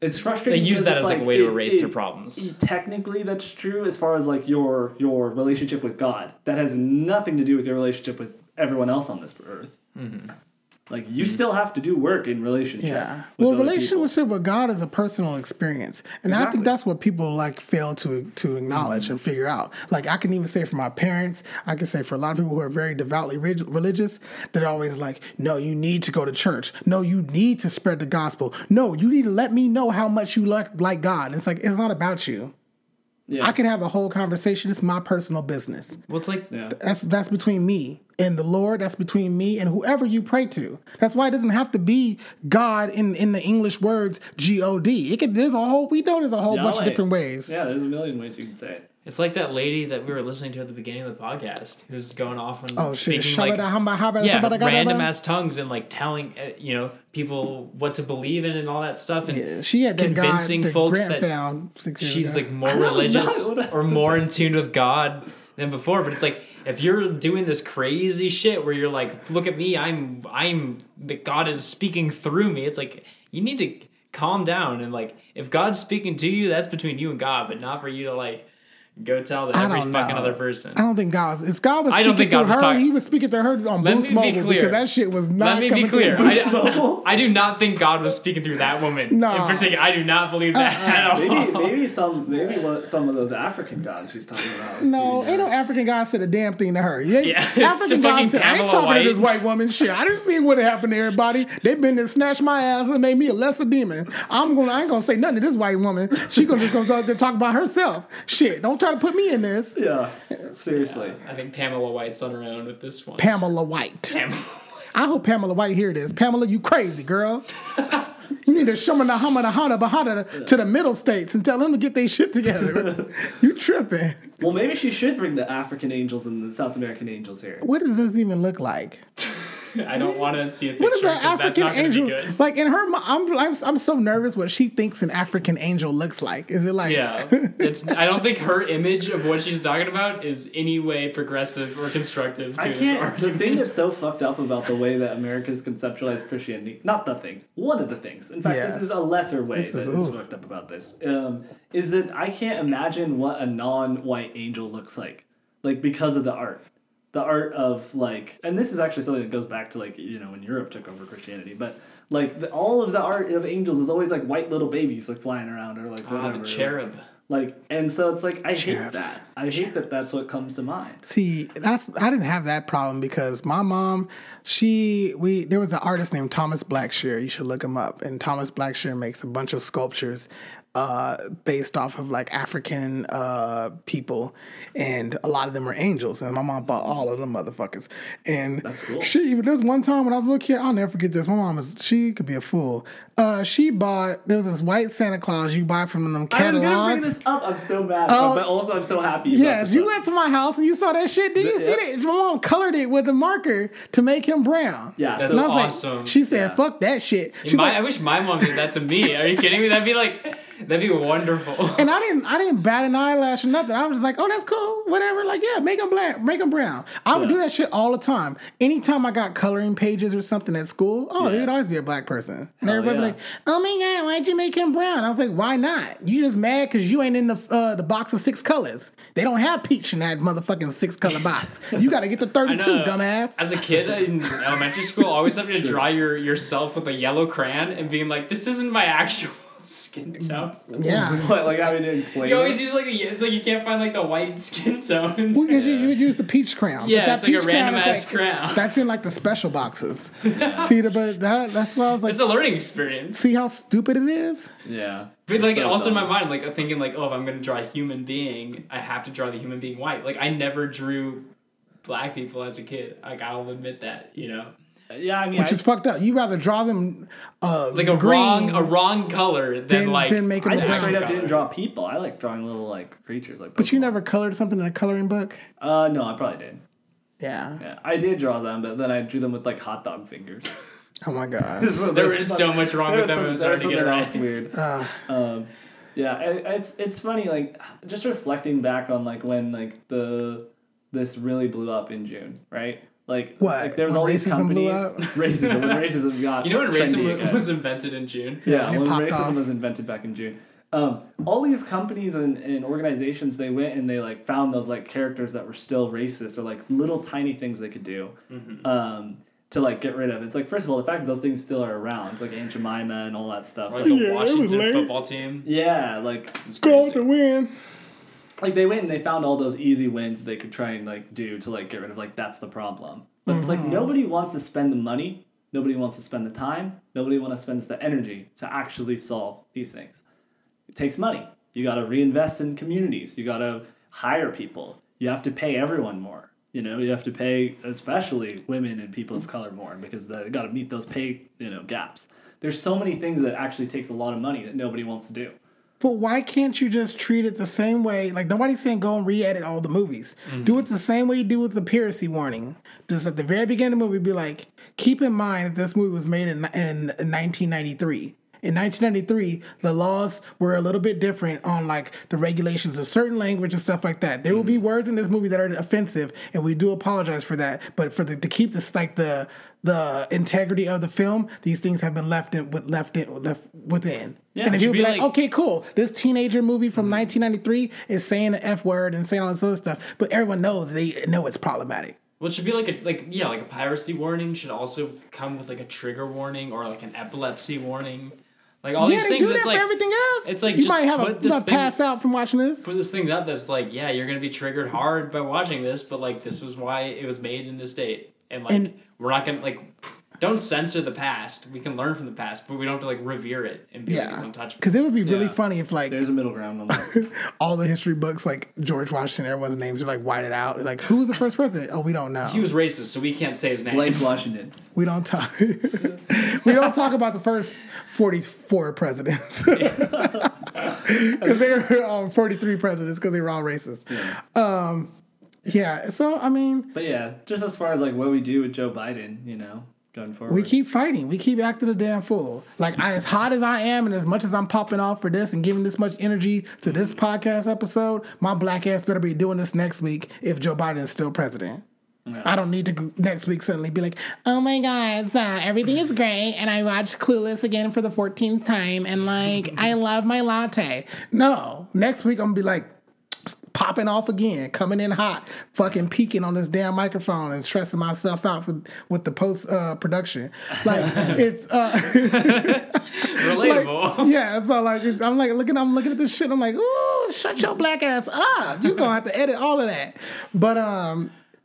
It's frustrating. They use that as like a way to erase their problems. Technically, that's true as far as like your relationship with God. That has nothing to do with your relationship with everyone else on this earth. Mm-hmm. Like, you still have to do work in relationship. Yeah. Well, relationship with God is a personal experience. And exactly. I think that's what people, like, fail to acknowledge and figure out. Like, I can even say for my parents, I can say for a lot of people who are very devoutly religious, they're always like, no, you need to go to church. No, you need to spread the gospel. No, you need to let me know how much you like God. It's like, it's not about you. Yeah. I can have a whole conversation. It's my personal business. Well, it's like... Yeah. That's between me and the Lord. That's between me and whoever you pray to. That's why it doesn't have to be God in the English words, G-O-D. It could, there's a whole... We know there's a whole bunch of different ways. Yeah, there's a million ways you can say it. It's like that lady that we were listening to at the beginning of the podcast who's going off and speaking like random-ass tongues and like telling people what to believe in and all that stuff. And yeah, she had that convincing folks that she's like more religious or more in tune with God than before. But it's like, if you're doing this crazy shit where you're like, look at me, I'm that God is speaking through me. It's like, you need to calm down. And like, if God's speaking to you, that's between you and God, but not for you to like... Go tell that every fucking other person. I don't think God was... He was speaking to her on Boost Mobile because that shit was not coming through Boost Mobile. Let me be clear. I do not think God was speaking through that woman in particular. I do not believe that at all. Maybe some of those African gods she's talking about. Ain't no African god said a damn thing to her. Yeah. African god said, I ain't talking to this white woman shit. I didn't see what happened to everybody. They've been and snatched my ass and made me a lesser demon. I ain't going to say nothing to this white woman. She going to just go out there and talk about herself. Shit, don't try to put me in this. Yeah, seriously. Yeah, I think Paula White's on her own with this one. I hope Paula White hear this. Pamela, you crazy girl. You need to shumana hamana hana bahana to the middle states and tell them to get their shit together. You tripping. Well, maybe she should bring the African angels and the South American angels here. What does this even look like? I don't want to see a picture. What is that African angel? Like in her, I'm so nervous what she thinks an African angel looks like. Is it like? Yeah, I don't think her image of what she's talking about is any way progressive or constructive to this argument. The thing that's so fucked up about the way that America's conceptualized Christianity, one of the things. In fact, this is a lesser way is fucked up about this. Is that I can't imagine what a non-white angel looks like because of the art. The art of, like, and this is actually something that goes back to, like, when Europe took over Christianity, but, like, all of the art of angels is always, like, white little babies, like, flying around or, like, whatever. The cherub. Like, and so it's like, I hate that that's what comes to mind. See, I didn't have that problem because my mom, there was an artist named Thomas Blackshear. You should look him up. And Thomas Blackshear makes a bunch of sculptures based off of like African people, and a lot of them are angels, and my mom bought all of them motherfuckers. And that's cool. There's one time when I was a little kid, I'll never forget this. My mom she could be a fool. There was this white Santa Claus you buy from them catalogs. I was gonna bring this up. I'm so mad, but also I'm so happy. Yes, you went to my house and you saw that shit. Did you see that? My mom colored it with a marker to make him brown. Yeah, that's awesome. Like, she said, "Fuck that shit." I wish my mom did that to me. Are you kidding me? That'd be wonderful. And I didn't bat an eyelash or nothing. I was just like, oh, that's cool, whatever. Like, yeah, make them black, make them brown. I would do that shit all the time. Anytime I got coloring pages or something at school, there would always be a black person. And everybody would be like, oh my God, why'd you make him brown? I was like, why not? You just mad because you ain't in the box of six colors. They don't have peach in that motherfucking six-color box. You got to get the 32, dumbass. As a kid in elementary school, always having to draw yourself with a yellow crayon and being like, this isn't my actual skin tone. Yeah. What? Like, having to explain. You always use like it's like you can't find like the white skin tone. Well, because you would use the peach crown. Yeah, it's like a random ass crown. That's in like the special boxes. Yeah. See, but that's why I was like, it's a learning experience. See how stupid it is? Yeah. But like, so also dumb. In my mind, I'm like thinking like, oh, if I'm gonna draw a human being, I have to draw the human being white. Like, I never drew black people as a kid. Like, I'll admit that, Yeah, I mean, which is fucked up. You rather draw them like a green, wrong color than like make them. I just straight up didn't draw people. I like drawing little like creatures like. Pokemon. But you never colored something in a coloring book. No, I probably did. Yeah, I did draw them, but then I drew them with like hot dog fingers. Oh my God, so there was so much wrong with them. It was hard to get around. That's weird. Yeah, it's funny. Like, just reflecting back on like when like this really blew up in June, right? Like, what? Like, there was all these companies. Racism. When racism got when racism was invented in June? Yeah, when racism was invented back in June. All these companies and organizations, they went and they, like, found those, like, characters that were still racist or, like, little tiny things they could do. Mm-hmm. to like get rid of. It's like, first of all, the fact that those things still are around, like Aunt Jemima and all that stuff, or like the Washington football team. Yeah, like it's crazy. Go to win. Like they went and they found all those easy wins that they could try and like do to like get rid of like that's the problem. But it's like nobody wants to spend the money, nobody wants to spend the time, nobody wants to spend the energy to actually solve these things. It takes money. You got to reinvest in communities. You got to hire people. You have to pay everyone more. You know, you have to pay especially women and people of color more because they got to meet those pay, you know, gaps. There's so many things that actually takes a lot of money that nobody wants to do. But why can't you just treat it the same way? Like, nobody's saying go and re-edit all the movies. Mm-hmm. Do it the same way you do with the piracy warning. Just at the very beginning of the movie, be like, keep in mind that this movie was made in 1993. In 1993, the laws were a little bit different on, like, the regulations of certain language and stuff like that. There will be words in this movie that are offensive, and we do apologize for that. But for to keep this, like, the integrity of the film, these things have been left within. Yeah, and if you'd be like, okay, cool, this teenager movie from 1993 is saying the F word and saying all this other stuff, but everyone knows, they know it's problematic. Well, it should be like a piracy warning should also come with like a trigger warning or like an epilepsy warning. Like all these things, it's like everything else. It's like you might have a pass out from watching this. Put this thing out that's like, yeah, you're gonna be triggered hard by watching this, but like this was why it was made in this date, and like we're not gonna like don't censor the past. We can learn from the past, but we don't have to like revere it and be like untouchable. Because it would be really funny if like there's a middle ground on that. All the history books like George Washington, everyone's names are like whited out. Like who was the first president? Oh, we don't know. He was racist, so we can't say his name. Blake Washington. We don't talk about the first 44 presidents. Because they were 43 presidents because they were all racist. Yeah. So I mean, but yeah, just as far as like what we do with Joe Biden, you know. We keep fighting. We keep acting a damn fool. Like, as hot as I am and as much as I'm popping off for this and giving this much energy to this podcast episode, my black ass better be doing this next week if Joe Biden is still president. Yeah. I don't need to next week suddenly be like, oh my God, everything is great and I watched Clueless again for the 14th time and like, I love my latte. No. Next week I'm going to be like, popping off again, coming in hot, fucking peeking on this damn microphone and stressing myself out with the post-production. Like, it's... relatable. Like, yeah, so like, I'm looking at this shit, I'm like, ooh, shut your black ass up. You're gonna have to edit all of that. But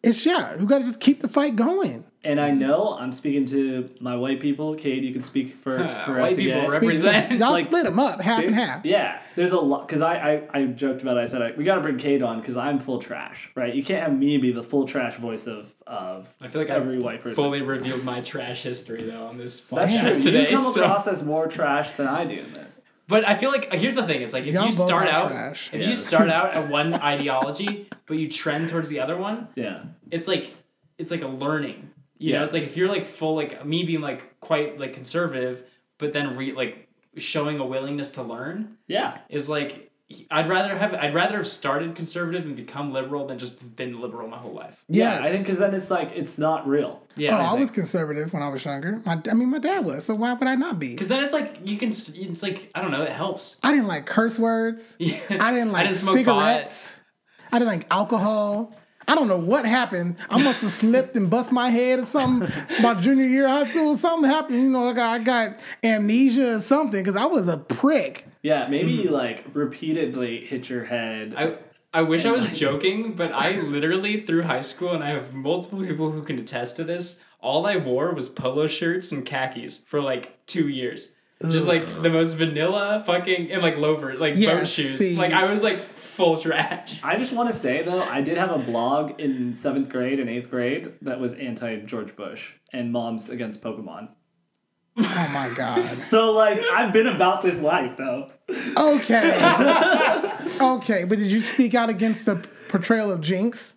you gotta just keep the fight going. And I know I'm speaking to my white people. Kade, you can speak for us. White people represent. Y'all like, split them up half and half. Yeah, there's a lot. Because I joked about it. I said, we got to bring Kade on because I'm full trash, right? You can't have me be the full trash voice of I feel like every white person. Fully revealed my trash history, though, on this podcast today. You come across as more trash than I do in this. But I feel like, here's the thing. It's like, you start out at one ideology, but you trend towards the other one. Yeah. It's like a learning. You know, it's like if you're like full, like me being like quite like conservative, but then like showing a willingness to learn. Yeah, is like I'd rather have started conservative and become liberal than just been liberal my whole life. Yes. Yeah, I think because then it's like it's not real. Yeah, I was conservative when I was younger. My dad was, so why would I not be? Because then it's like it's like I don't know. It helps. I didn't like curse words. Yeah. I didn't like cigarettes. I didn't like alcohol. I don't know what happened. I must have slipped and bust my head or something. My junior year of high school, something happened. You know, I got amnesia or something because I was a prick. Yeah, maybe you like repeatedly hit your head. I wish I was joking, but I literally through high school, and I have multiple people who can attest to this, all I wore was polo shirts and khakis for like 2 years. Just like the most vanilla fucking and like loafer, like boat shoes. See. Like I was like full trash. I just want to say though, I did have a blog in 7th grade and 8th grade that was anti-George Bush and moms against Pokemon. Oh my God. So like I've been about this life though. Okay. Okay, but did you speak out against the portrayal of Jinx?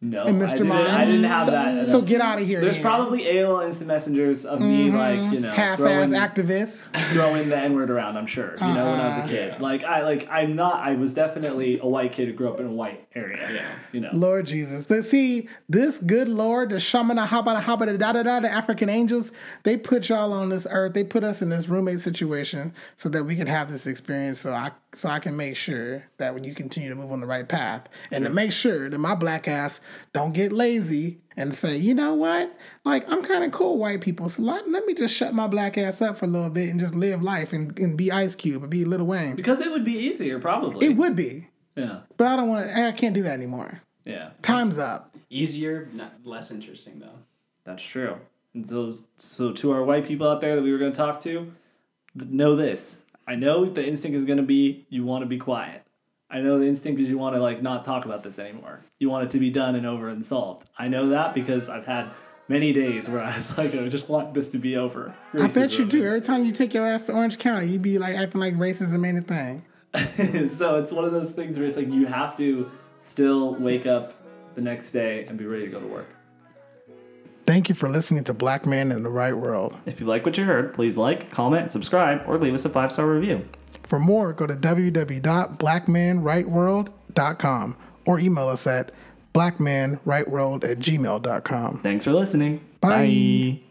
No, and Mr. I didn't have that. So get out of here. There's probably AOL instant messengers of me, like, you know, half-ass activists throwing the N-word around. I'm sure, you know, when I was a kid, I was definitely a white kid who grew up in a white area. Yeah, you know, Lord Jesus. So see, this good Lord, the shamana haba da da da, the African angels, they put y'all on this earth. They put us in this roommate situation so that we could have this experience. So I so I can make sure that when you continue to move on the right path, and to make sure that my black ass don't get lazy and say, you know what? Like, I'm kind of cool, white people. So let me just shut my black ass up for a little bit and just live life and be Ice Cube and be Lil Wayne. Because it would be easier, probably. It would be. Yeah. But I don't want to, I can't do that anymore. Yeah. Time's up. Easier, not less interesting, though. That's true. And so to our white people out there that we were going to talk to, know this. I know the instinct is going to be you want to be quiet. I know the instinct is you want to like not talk about this anymore. You want it to be done and over and solved. I know that because I've had many days where I was like, I just want this to be over. Racism. I bet you do. Every time you take your ass to Orange County, you be like acting like racism ain't a thing. So it's one of those things where it's like you have to still wake up the next day and be ready to go to work. Thank you for listening to Black Man in the Right World. If you like what you heard, please like, comment, subscribe, or leave us a 5-star review. For more, go to www.blackmanrightworld.com or email us at blackmanrightworld@gmail.com. Thanks for listening. Bye. Bye.